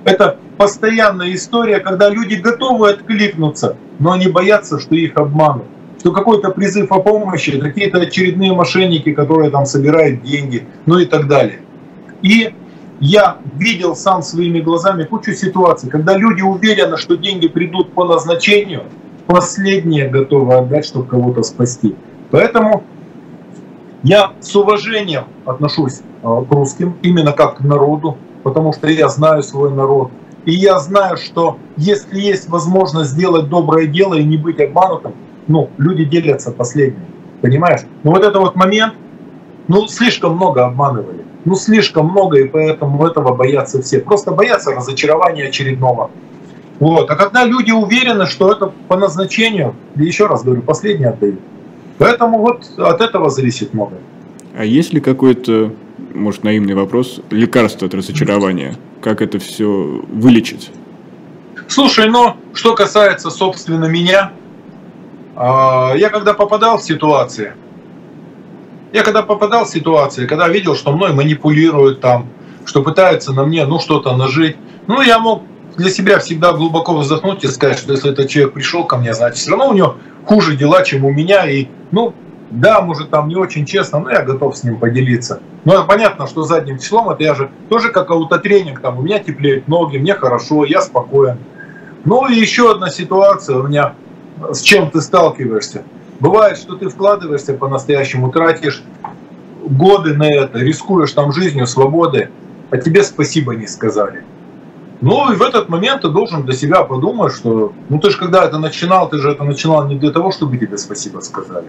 Это постоянная история, когда люди готовы откликнуться, но они боятся, что их обманут. Что какой-то призыв о помощи, какие-то очередные мошенники, которые там собирают деньги, ну и так далее. И я видел сам своими глазами кучу ситуаций, когда люди уверены, что деньги придут по назначению, последние готовы отдать, чтобы кого-то спасти. Поэтому я с уважением отношусь к русским, именно как к народу, потому что я знаю свой народ. И я знаю, что если есть возможность сделать доброе дело и не быть обманутым, ну, люди делятся последним, понимаешь? Но вот это вот момент, ну, слишком много обманывали, ну, слишком много, и поэтому этого боятся все. Просто боятся разочарования очередного. Вот. А когда люди уверены, что это по назначению, еще раз говорю, последнее отдают. Поэтому вот от этого зависит многое. А есть ли какой-то, может, наивный вопрос, лекарство от разочарования? Как это все вылечить? Слушай, ну, что касается, собственно, меня, я когда попадал в ситуации, я когда попадал в ситуации, когда видел, что мной манипулируют там, что пытаются на мне, ну, что-то нажить, ну, я мог для себя всегда глубоко вздохнуть и сказать, что если этот человек пришел ко мне, значит, все равно у него хуже дела, чем у меня, и, ну, да, может, там не очень честно, но я готов с ним поделиться. Но понятно, что задним числом, это я же тоже как аутотренинг, там, у меня теплеют ноги, мне хорошо, я спокоен. Ну и еще одна ситуация у меня, с чем ты сталкиваешься. Бывает, что ты вкладываешься по-настоящему, тратишь годы на это, рискуешь там жизнью, свободой, а тебе спасибо не сказали. Ну и в этот момент ты должен для себя подумать, что, ну ты же когда это начинал, ты же это начинал не для того, чтобы тебе спасибо сказали.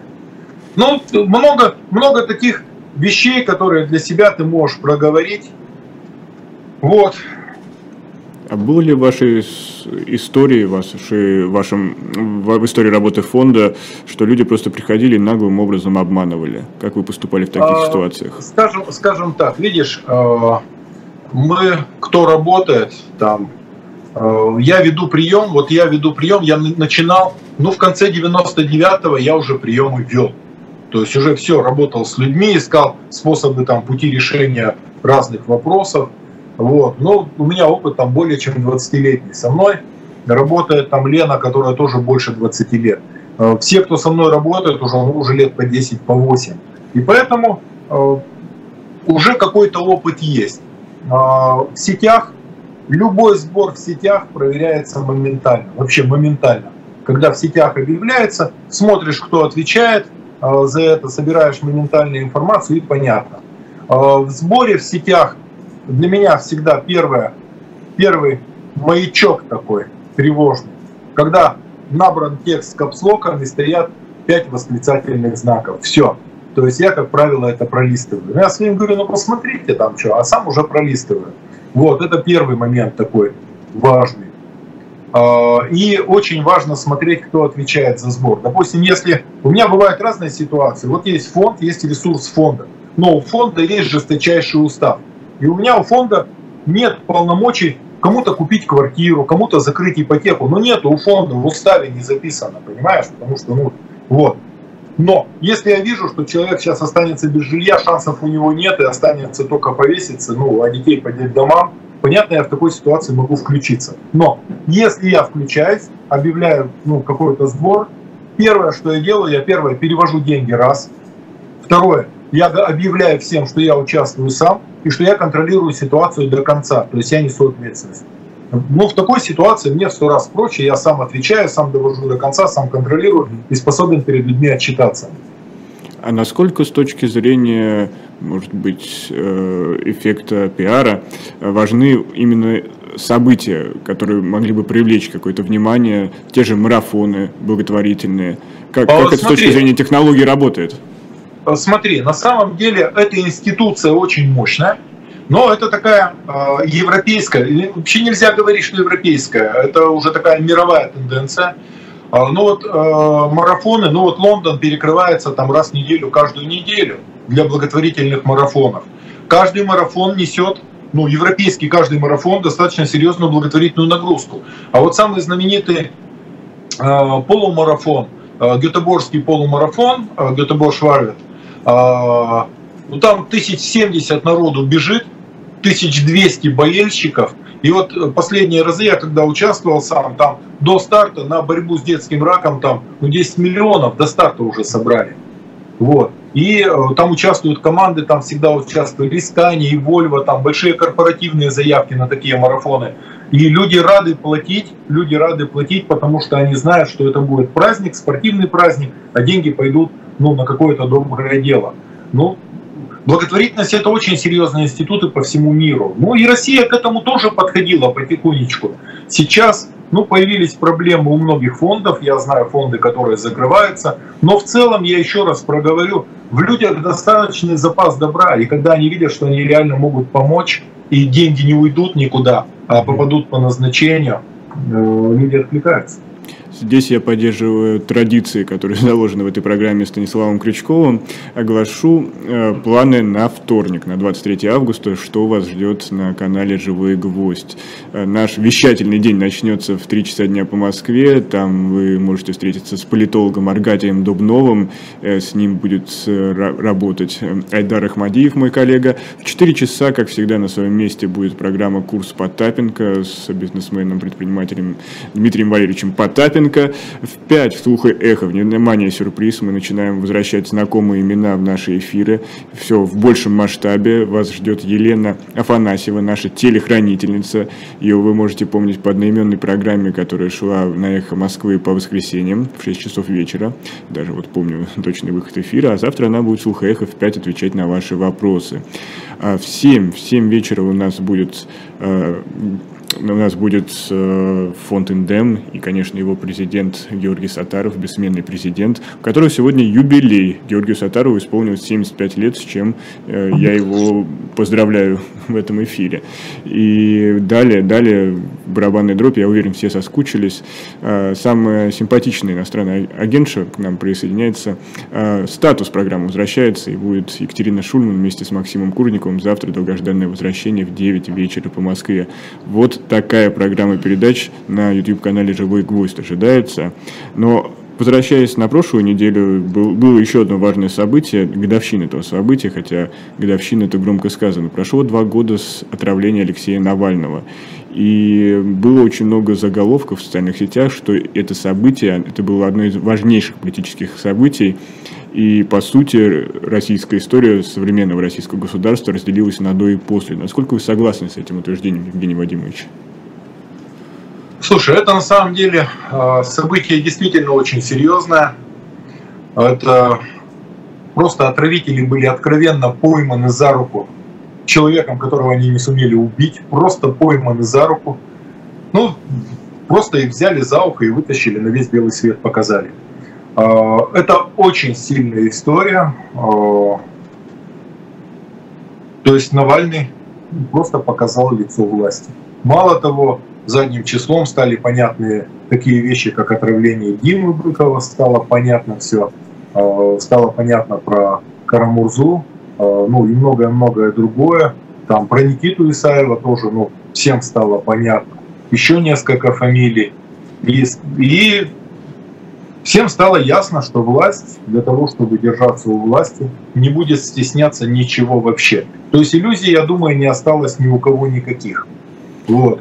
Ну, много, много таких вещей, которые для себя ты можешь проговорить. Вот. А были ли в вашей истории, в, вашем, в истории работы фонда, что люди просто приходили и наглым образом обманывали? Как вы поступали в таких а, ситуациях? Скажем, скажем так, видишь, мы, кто работает там, я веду прием, вот я веду прием, я начинал, ну в конце девяносто девятого я уже приемы вел. То есть уже все, работал с людьми, искал способы, там, пути решения разных вопросов. Вот. Но у меня опыт там более чем двадцатилетний. Со мной работает там Лена, которая тоже больше двадцати лет. Все, кто со мной работает, уже, уже лет по десять, по восемь. И поэтому уже какой-то опыт есть. В сетях, любой сбор в сетях проверяется моментально. Вообще моментально. Когда в сетях объявляется, смотришь, кто отвечает за это, собираешь моментальную информацию, и понятно. В сборе в сетях для меня всегда первое, первый маячок такой тревожный, когда набран текст с капслоком и стоят пять восклицательных знаков. Все. То есть я, как правило, это пролистываю. Я с ним говорю, ну посмотрите там что, а сам уже пролистываю. Вот, это первый момент такой важный. И очень важно смотреть, кто отвечает за сбор. Допустим, если... У меня бывают разные ситуации. Вот есть фонд, есть ресурс фонда. Но у фонда есть жесточайший устав. И у меня у фонда нет полномочий кому-то купить квартиру, кому-то закрыть ипотеку. Но нет, у фонда в уставе не записано, понимаешь? Потому что, ну, вот. Но если я вижу, что человек сейчас останется без жилья, шансов у него нет, и останется только повеситься, ну, а детей поднять домам, понятно, я в такой ситуации могу включиться. Но если я включаюсь, объявляю, ну, какой-то сбор, первое, что я делаю, я первое перевожу деньги раз. Второе, я объявляю всем, что я участвую сам и что я контролирую ситуацию до конца, то есть я несу ответственность. Но в такой ситуации мне в сто раз проще, я сам отвечаю, сам довожу до конца, сам контролирую и способен перед людьми отчитаться. А насколько с точки зрения, может быть, эффекта пиара важны именно события, которые могли бы привлечь какое-то внимание, те же марафоны благотворительные? Как, а вот как смотри, это с точки зрения технологии работает? Смотри, на самом деле эта институция очень мощная, но это такая э, европейская, вообще нельзя говорить, что европейская, это уже такая мировая тенденция. Ну вот э, марафоны, ну вот Лондон перекрывается там раз в неделю, каждую неделю для благотворительных марафонов. Каждый марафон несет, ну европейский каждый марафон, достаточно серьезную благотворительную нагрузку. А вот самый знаменитый э, полумарафон, э, Гетеборгский полумарафон, э, Гетеборг-Шварвет, э, ну там тысяча семьдесят народу бежит, тысяча двести болельщиков. И вот последние разы я когда участвовал сам, там до старта на борьбу с детским раком там ну, десять миллионов до старта уже собрали. Вот. И э, там участвуют команды, там всегда участвуют Рискани и Вольво, там большие корпоративные заявки на такие марафоны. И люди рады платить, люди рады платить, потому что они знают, что это будет праздник, спортивный праздник, а деньги пойдут ну, на какое-то доброе дело. Ну, Благотворительность — это очень серьезные институты по всему миру. Ну и Россия к этому тоже подходила потихонечку. Сейчас ну, появились проблемы у многих фондов, я знаю фонды, которые закрываются, но в целом, я еще раз проговорю, в людях достаточный запас добра, и когда они видят, что они реально могут помочь, и деньги не уйдут никуда, а попадут по назначению, люди откликаются. Здесь я поддерживаю традиции, которые заложены в этой программе Станиславом Крючковым. Оглашу э, планы на вторник, на двадцать третье августа, что вас ждет на канале «Живой гвоздь». Э, наш вещательный день начнется в три часа дня по Москве. Там вы можете встретиться с политологом Аркадием Дубновым. Э, с ним будет э, работать Айдар Ахмадиев, мой коллега. В четыре часа, как всегда, на своем месте будет программа «Курс Потапенко» с бизнесменом-предпринимателем Дмитрием Валерьевичем Потапенко. В пять вслух и эхо. Внимание, сюрприз. Мы начинаем возвращать знакомые имена в наши эфиры. Все в большем масштабе. Вас ждет Елена Афанасьева, наша телехранительница. Ее вы можете помнить по одноименной программе, которая шла на Эхо Москвы по воскресеньям в шесть часов вечера. Даже вот помню точный выход эфира. А завтра она будет вслух и эхо в пять отвечать на ваши вопросы. А в семь, в семь вечера у нас будет... Э, У нас будет фонд «Индем» и, конечно, его президент Георгий Сатаров, бессменный президент, у которого сегодня юбилей. Георгию Сатарову исполнилось семьдесят пять лет, с чем я его поздравляю в этом эфире. И далее, далее барабанная дробь, я уверен, все соскучились. Самая симпатичная иностранная агентша к нам присоединяется. Статус программы возвращается, и будет Екатерина Шульман вместе с Максимом Курниковым. Завтра долгожданное возвращение в девять вечера по Москве. Вот такая программа передач на YouTube-канале «Живой гвоздь» ожидается. Но, возвращаясь на прошлую неделю, был, было еще одно важное событие, годовщина этого события, хотя годовщина — это громко сказано. Прошло два года с отравления Алексея Навального. И было очень много заголовков в социальных сетях, что это событие, это было одно из важнейших политических событий. И, по сути, российская история современного российского государства разделилась на до и после. Насколько вы согласны с этим утверждением, Евгений Вадимович? Слушай, это на самом деле событие действительно очень серьезное. Это просто отравители были откровенно пойманы за руку человеком, которого они не сумели убить. Просто пойманы за руку. Ну, просто их взяли за ухо и вытащили, на весь белый свет показали. Это очень сильная история. То есть Навальный просто показал лицо власти. Мало того, задним числом стали понятны такие вещи, как отравление Димы Брукова, стало понятно все, стало понятно про Карамурзу, ну и многое-многое другое. Там про Никиту Исаева тоже, ну, всем стало понятно. Еще несколько фамилий. И, и всем стало ясно, что власть, для того, чтобы держаться у власти, не будет стесняться ничего вообще. То есть иллюзий, я думаю, не осталось ни у кого никаких. Вот.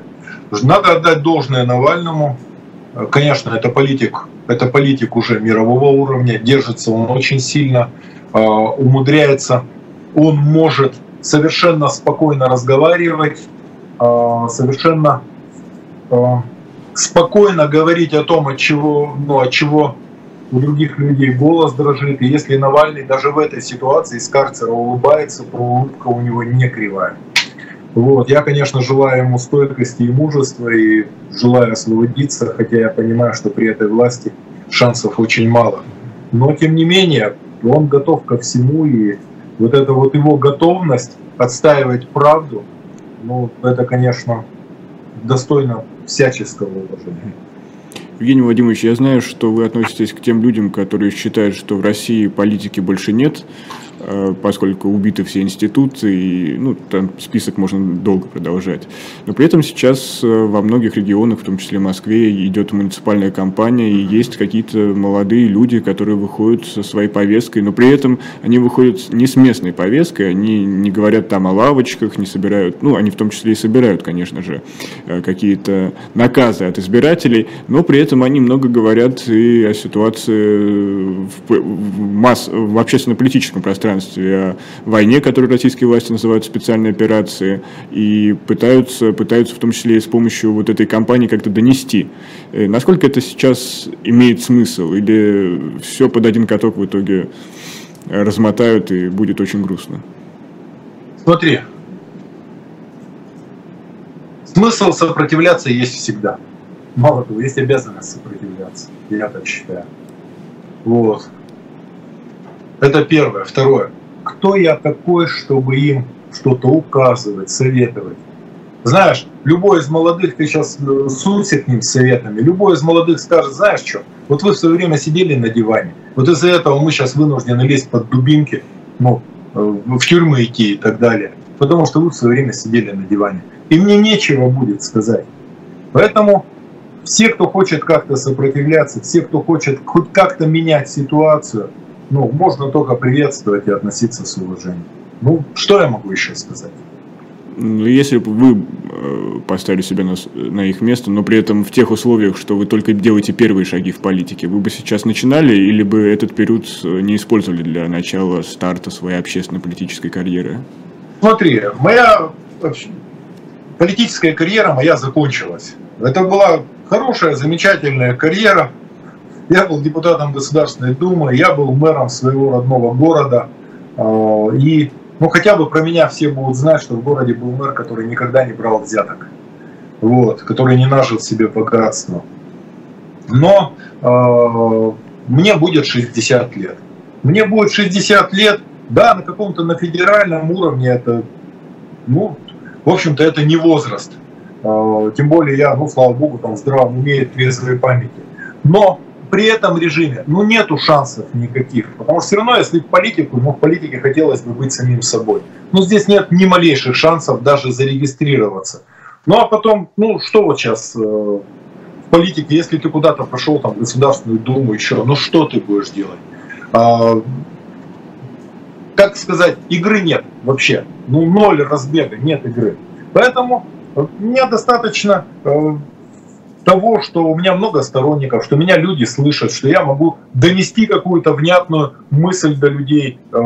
Надо отдать должное Навальному. Конечно, это политик, это политик уже мирового уровня, держится он очень сильно, умудряется. Он может совершенно спокойно разговаривать, совершенно... спокойно говорить о том, от чего, ну, от чего у других людей голос дрожит. И если Навальный даже в этой ситуации из карцера улыбается, то улыбка у него не кривая. Вот. Я, конечно, желаю ему стойкости и мужества, и желаю освободиться, хотя я понимаю, что при этой власти шансов очень мало. Но, тем не менее, он готов ко всему, и вот эта вот его готовность отстаивать правду, ну, это, конечно, достойно всяческого уважения. Евгений Вадимович, я знаю, что вы относитесь к тем людям, которые считают, что в России политики больше нет, поскольку убиты все институты, и, ну, там список можно долго продолжать. Но при этом сейчас во многих регионах, в том числе в Москве, идет муниципальная кампания, и есть какие-то молодые люди, которые выходят со своей повесткой, но при этом они выходят не с местной повесткой, они не говорят там о лавочках, не собирают, ну, они в том числе и собирают, конечно же, какие-то наказы от избирателей, но при этом они много говорят и о ситуации в, масс... в общественно-политическом пространстве, о войне, которую российские власти называют специальной операцией, и пытаются, пытаются в том числе и с помощью вот этой кампании как-то донести. Насколько это сейчас имеет смысл? Или все под один каток в итоге размотают и будет очень грустно? Смотри, смысл сопротивляться есть всегда. Мало того, есть обязанность сопротивляться, я так считаю. Вот. Это первое. Второе. Кто я такой, чтобы им что-то указывать, советовать? Знаешь, любой из молодых, ты сейчас сунься к ним с советами, любой из молодых скажет, знаешь что, вот вы в свое время сидели на диване, вот из-за этого мы сейчас вынуждены лезть под дубинки, ну, в тюрьмы идти и так далее, потому что вы в свое время сидели на диване. И мне нечего будет сказать. Поэтому все, кто хочет как-то сопротивляться, все, кто хочет хоть как-то менять ситуацию, ну, можно только приветствовать и относиться с уважением. Ну, что я могу еще сказать? Если бы вы поставили себя на, на их место, но при этом в тех условиях, что вы только делаете первые шаги в политике, вы бы сейчас начинали или бы этот период не использовали для начала старта своей общественно-политической карьеры? Смотри, моя политическая карьера моя закончилась. Это была хорошая, замечательная карьера. Я был депутатом Государственной Думы, я был мэром своего родного города. И ну, хотя бы про меня все будут знать, что в городе был мэр, который никогда не брал взяток, вот, который не нажил себе богатство. Но э, мне будет шестьдесят лет. Мне будет шестьдесят лет, да, на каком-то на федеральном уровне это, ну, в общем-то, это не возраст. Э, тем более я, ну, слава богу, там в здравом уме и трезвой памяти. Но при этом режиме, ну, нету шансов никаких, потому что все равно, если в политику, ну, в политике хотелось бы быть самим собой. Но здесь нет ни малейших шансов даже зарегистрироваться. Ну, а потом, ну, что вот сейчас э, в политике, если ты куда-то пошел, там, в Государственную Думу еще, ну, что ты будешь делать? А, как сказать, игры нет вообще, ну, ноль разбега, нет игры. Поэтому мне достаточно... Э, того, что у меня много сторонников, что меня люди слышат, что я могу донести какую-то внятную мысль до людей э,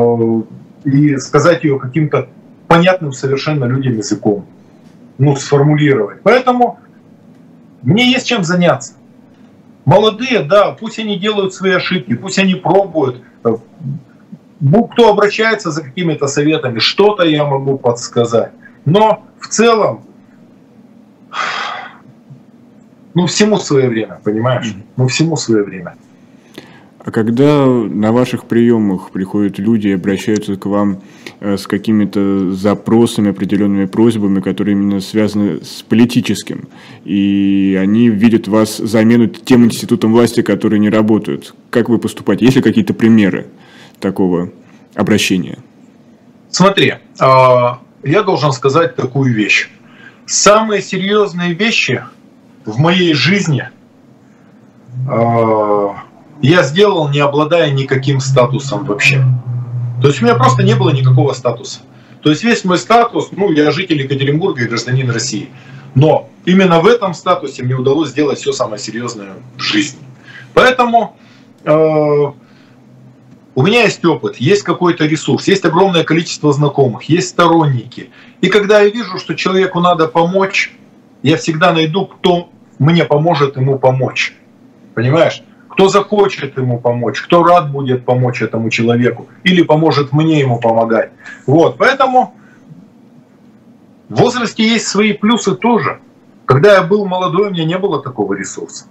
и сказать ее каким-то понятным совершенно людям языком, ну, сформулировать. Поэтому мне есть чем заняться. Молодые, да, пусть они делают свои ошибки, пусть они пробуют. Кто обращается за какими-то советами, что-то я могу подсказать. Но в целом... Ну, всему свое время, понимаешь? Ну, всему свое время. А когда на ваших приемах приходят люди и обращаются к вам с какими-то запросами, определенными просьбами, которые именно связаны с политическим, и они видят вас замену тем институтам власти, которые не работают, как вы поступаете? Есть ли какие-то примеры такого обращения? Смотри, я должен сказать такую вещь. Самые серьезные вещи... В моей жизни э, я сделал, не обладая никаким статусом вообще. То есть у меня просто не было никакого статуса. То есть весь мой статус, ну, я житель Екатеринбурга и гражданин России. Но именно в этом статусе мне удалось сделать все самое серьезное в жизни. Поэтому э, у меня есть опыт, есть какой-то ресурс, есть огромное количество знакомых, есть сторонники. И когда я вижу, что человеку надо помочь, я всегда найду, кто мне поможет ему помочь. Понимаешь? Кто захочет ему помочь, кто рад будет помочь этому человеку или поможет мне ему помогать. Вот. Поэтому в возрасте есть свои плюсы тоже. Когда я был молодой, у меня не было такого ресурса.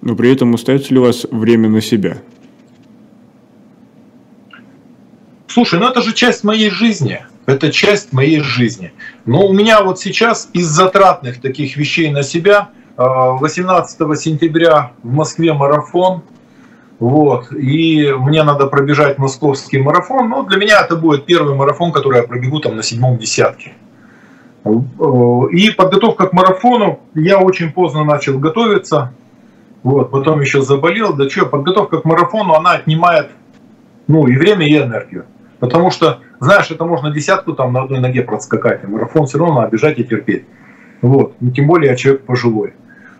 Но при этом остается ли у вас время на себя? Слушай, ну это же часть моей жизни. Это часть моей жизни. Но у меня вот сейчас из затратных таких вещей на себя восемнадцатого сентября в Москве марафон. Вот, и мне надо пробежать московский марафон. Но для меня это будет первый марафон, который я пробегу там на седьмом десятке. И подготовка к марафону. Я очень поздно начал готовиться. Вот, потом еще заболел. Да что, подготовка к марафону, она отнимает, ну, и время, и энергию. Потому что, знаешь, это можно десятку там на одной ноге проскакать, а марафон все равно надо бежать и терпеть. Вот. И тем более я человек пожилой.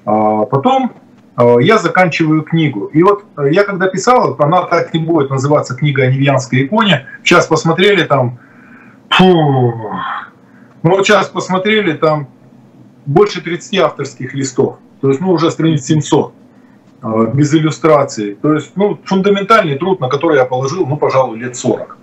А потом а, я заканчиваю книгу. И вот я когда писал, она так и будет называться «Книга о Невьянской иконе». Сейчас посмотрели там... Фу, ну вот сейчас посмотрели там больше тридцати авторских листов. То есть, ну, уже страниц семьсот. А, без иллюстраций. То есть, ну, фундаментальный труд, на который я положил, ну, пожалуй, лет сорок.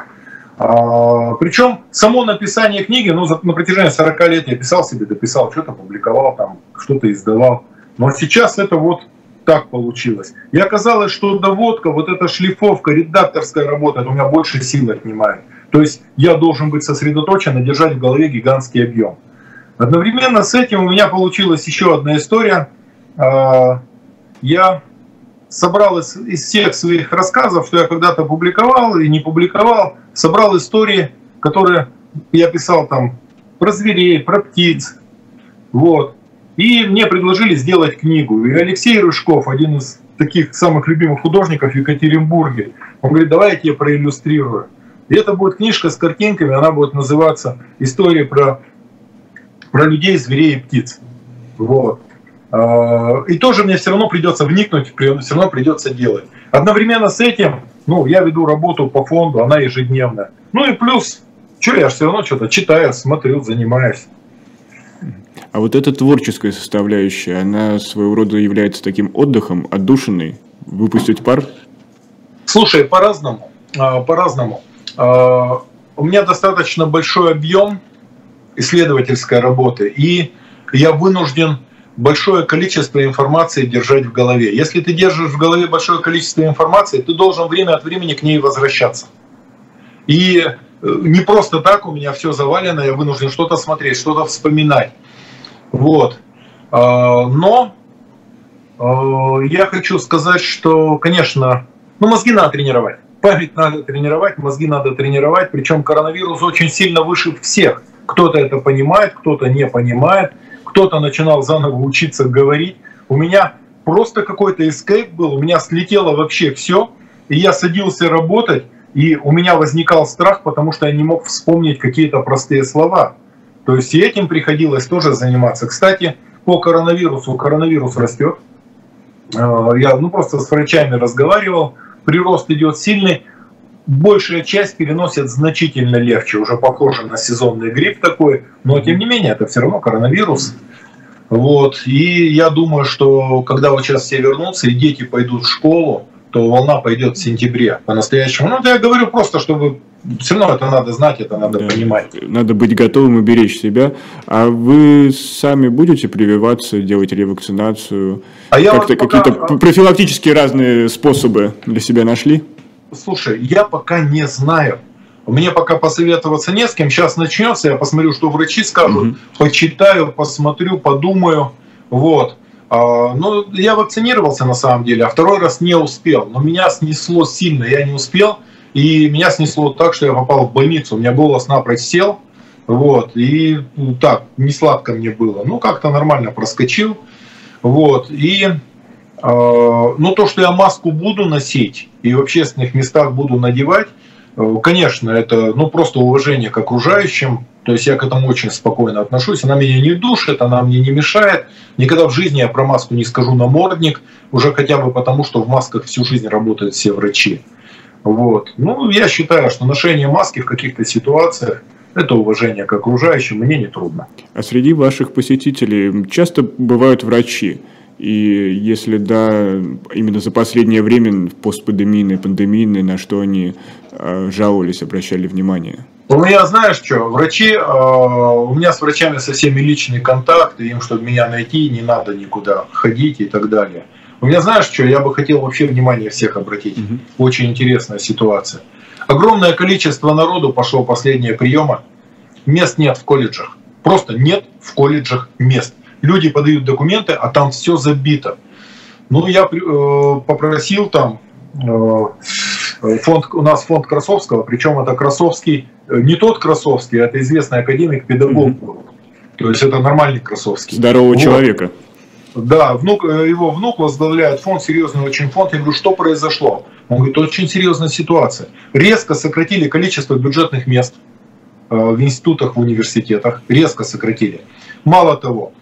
Причем само написание книги, ну, на протяжении сорока лет я писал себе, дописал, что-то публиковал, там, что-то издавал. Но сейчас это вот так получилось. И оказалось, что доводка, вот эта шлифовка, редакторская работа, у меня больше сил отнимает. То есть я должен быть сосредоточен и держать в голове гигантский объем. Одновременно с этим у меня получилась еще одна история. Я собрал из, из всех своих рассказов, что я когда-то публиковал и не публиковал, собрал истории, которые я писал там про зверей, про птиц. Вот. И мне предложили сделать книгу. И Алексей Рыжков, один из таких самых любимых художников в Екатеринбурге, он говорит: давай я тебе проиллюстрирую. И это будет книжка с картинками, она будет называться «История про, про людей, зверей и птиц». Вот. И тоже мне все равно придется вникнуть, все равно придется делать. Одновременно с этим, ну, я веду работу по фонду, она ежедневная. Ну и плюс, что я все равно что-то читаю, смотрю, занимаюсь. А вот эта творческая составляющая, она своего рода является таким отдыхом, отдушиной, выпустить пар? Слушай, по-разному. По-разному. У меня достаточно большой объем исследовательской работы, и я вынужден большое количество информации держать в голове. Если ты держишь в голове большое количество информации, ты должен время от времени к ней возвращаться. И не просто так у меня все завалено, я вынужден что-то смотреть, что-то вспоминать. Вот. Но я хочу сказать, что, конечно, ну, мозги надо тренировать. Память надо тренировать, мозги надо тренировать. Причем коронавирус очень сильно выше всех. Кто-то это понимает, кто-то не понимает. Кто-то начинал заново учиться говорить. У меня просто какой-то эскейп был. У меня слетело вообще все. И я садился работать. И у меня возникал страх, потому что я не мог вспомнить какие-то простые слова. То есть и этим приходилось тоже заниматься. Кстати, по коронавирусу. Коронавирус растет. Я ну, просто с врачами разговаривал. Прирост идет сильный, большая часть переносит значительно легче, уже похоже на сезонный грипп такой, но тем не менее это все равно коронавирус. Вот. И я думаю, что когда вот сейчас все вернутся и дети пойдут в школу, то волна пойдет в сентябре по-настоящему. Ну, я говорю просто, чтобы все равно это надо знать, это надо да, понимать. Надо быть готовым и беречь себя. А вы сами будете прививаться, делать ревакцинацию? А как-то пока... какие-то профилактические разные способы для себя нашли? Слушай, я пока не знаю. Мне пока посоветоваться не с кем. Сейчас начнется, я посмотрю, что врачи скажут. Угу. Почитаю, посмотрю, подумаю. Вот. Ну, я вакцинировался на самом деле, а второй раз не успел. Но меня снесло сильно, я не успел. И меня снесло так, что я попал в больницу. У меня голос напрочь сел. Вот. И ну, так, не сладко мне было. Ну, как-то нормально проскочил. Вот. И э, ну, то, что я маску буду носить и в общественных местах буду надевать, э, конечно, это ну, просто уважение к окружающим. То есть я к этому очень спокойно отношусь. Она меня не душит, она мне не мешает. Никогда в жизни я про маску не скажу намордник, уже хотя бы потому, что в масках всю жизнь работают все врачи. Вот. Ну, я считаю, что ношение маски в каких-то ситуациях – это уважение к окружающим, мне не трудно. А среди ваших посетителей часто бывают врачи? И если да, именно за последнее время, постпандемийное, пандемийное, на что они жаловались, обращали внимание? У меня, знаешь что, врачи, э, у меня с врачами со всеми личный контакт, и им, чтобы меня найти, не надо никуда ходить и так далее. У меня, знаешь что, я бы хотел вообще внимание всех обратить. Mm-hmm. Очень интересная ситуация. Огромное количество народу пошло в последние приемы. Мест нет в колледжах. Просто нет в колледжах мест. Люди подают документы, а там все забито. Ну, я э, попросил там... Э, Фонд, у нас фонд Красовского, причем это Красовский, не тот Красовский, это известный академик, педагог. Mm-hmm. То есть это нормальный Красовский. Здорового вот. Человека. Да, внук, его внук возглавляет фонд, серьезный очень фонд. Я говорю, что произошло? Он говорит, очень серьезная ситуация. Резко сократили количество бюджетных мест в институтах, в университетах. Резко сократили. Мало того,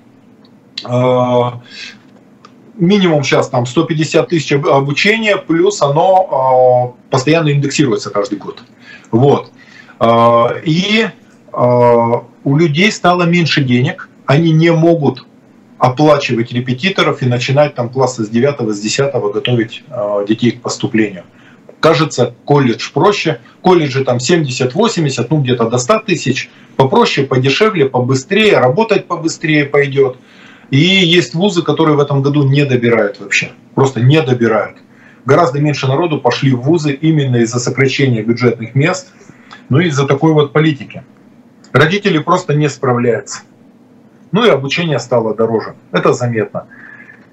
минимум сейчас там сто пятьдесят тысяч обучения, плюс оно э, постоянно индексируется каждый год. Вот. Э, и э, у людей стало меньше денег, они не могут оплачивать репетиторов и начинать там класса с девятого, с десятого готовить э, детей к поступлению. кажется колледж проще. Колледжи там семьдесят-восемьдесят, ну где-то до ста тысяч. Попроще, подешевле, побыстрее, работать побыстрее пойдет. И есть вузы, которые в этом году не добирают вообще. Просто не добирают. Гораздо меньше народу пошли в вузы именно из-за сокращения бюджетных мест, ну и из-за такой вот политики. Родители просто не справляются. Ну и обучение стало дороже. Это заметно.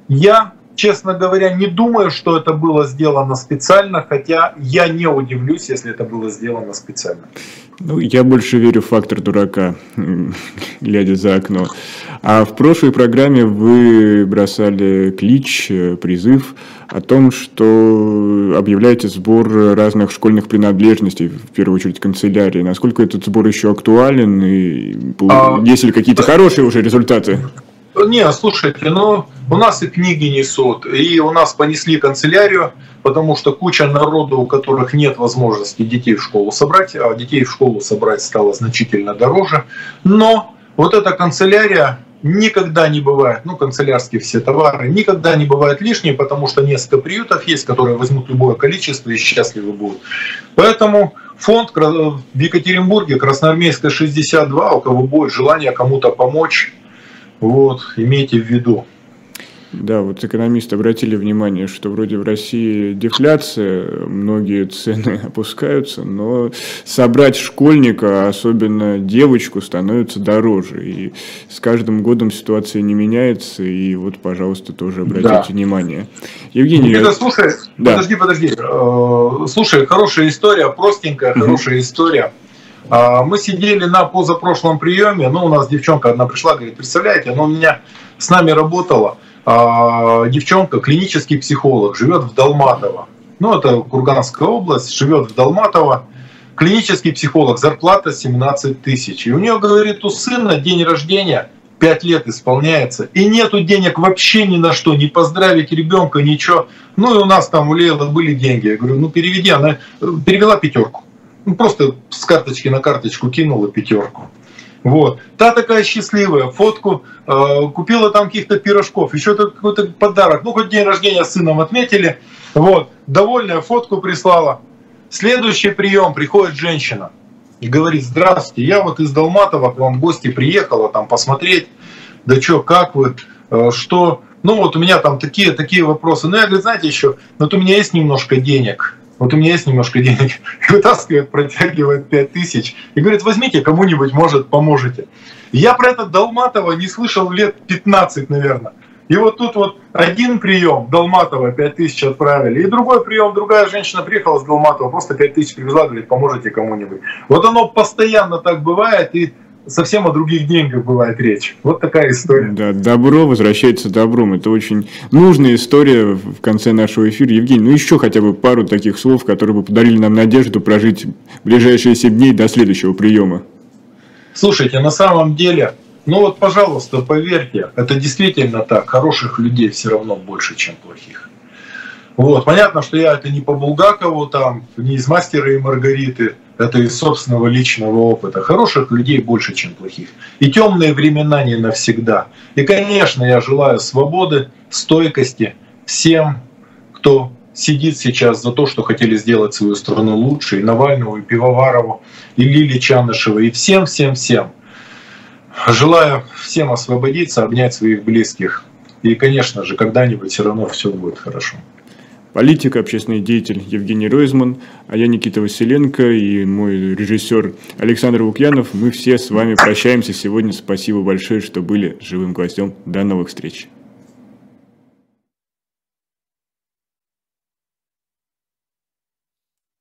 Я, честно говоря, не думаю, что это было сделано специально, хотя я не удивлюсь, если это было сделано специально. Ну, я больше верю в фактор дурака, глядя за окно. А в прошлой программе вы бросали клич, призыв о том, что объявляете сбор разных школьных принадлежностей, в первую очередь канцелярии. Насколько этот сбор еще актуален? И а... есть ли какие-то хорошие уже результаты? Не, слушайте, ну у нас и книги несут, и у нас понесли канцелярию, потому что куча народу, у которых нет возможности детей в школу собрать, а детей в школу собрать стало значительно дороже. Но вот эта канцелярия никогда не бывает, ну канцелярские все товары, никогда не бывает лишней, потому что несколько приютов есть, которые возьмут любое количество и счастливы будут. Поэтому фонд в Екатеринбурге, Красноармейская, шестьдесят два, у кого будет желание кому-то помочь, вот, имейте в виду. Да, вот экономисты обратили внимание, что вроде в России дефляция, многие цены опускаются, но собрать школьника, особенно девочку, становится дороже. И с каждым годом ситуация не меняется, и вот, пожалуйста, тоже обратите да. внимание. Евгений, Никита, слушай, да. подожди, подожди. Слушай, хорошая история, простенькая, угу. хорошая история. Мы сидели на позапрошлом приеме, ну у нас девчонка одна пришла, говорит, представляете, она у меня с нами работала, девчонка, клинический психолог, живет в Долматово, ну это Курганская область, живет в Долматово, клинический психолог, зарплата семнадцать тысяч, и у нее, говорит, у сына день рождения, пять лет исполняется, и нету денег вообще ни на что, не поздравить ребенка, ничего, ну и у нас там у Лейлы были деньги, я говорю, ну переведи, она перевела пятерку. Ну, просто с карточки на карточку кинула пятерку. Вот. Та такая счастливая, фотку, э, купила там каких-то пирожков, еще какой-то подарок. Ну, хоть день рождения с сыном отметили. Вот. Довольная, фотку прислала. Следующий прием, приходит женщина и говорит, здравствуйте, я вот из Долматова к вам в гости приехала, там посмотреть, да что, как вы, э, что. Ну, вот у меня там такие, такие вопросы. Ну, я говорю, знаете, еще, вот у меня есть немножко денег. Вот у меня есть немножко денег, вытаскивает, протягивает пять тысяч и говорит, возьмите, кому-нибудь, может, поможете. Я про это Долматова не слышал лет пятнадцать, наверное. И вот тут вот один прием Долматова пять тысяч отправили, и другой прием, другая женщина приехала с Долматова, просто пять тысяч привезла, говорит, поможете кому-нибудь. Вот оно постоянно так бывает, и совсем о других деньгах бывает речь. Вот такая история. Да, добро возвращается добром. Это очень нужная история в конце нашего эфира. Евгений, ну еще хотя бы пару таких слов, которые бы подарили нам надежду прожить ближайшие семь дней до следующего приема. Слушайте, на самом деле, ну вот, пожалуйста, поверьте, это действительно так. Хороших людей все равно больше, чем плохих. Вот, понятно, что я это не по Булгакову, там, не из «Мастера и Маргариты», это из собственного личного опыта. Хороших людей больше, чем плохих. И темные времена не навсегда. И, конечно, я желаю свободы, стойкости всем, кто сидит сейчас за то, что хотели сделать свою страну лучше. И Навальному, и Пивоварову, и Лили Чанышева, и всем-всем-всем. Желаю всем освободиться, обнять своих близких. И, конечно же, когда-нибудь все равно все будет хорошо. Политик, общественный деятель Евгений Ройзман, а я Никита Василенко и мой режиссер Александр Лукьянов. Мы все с вами прощаемся сегодня. Спасибо большое, что были живым гвоздем. До новых встреч.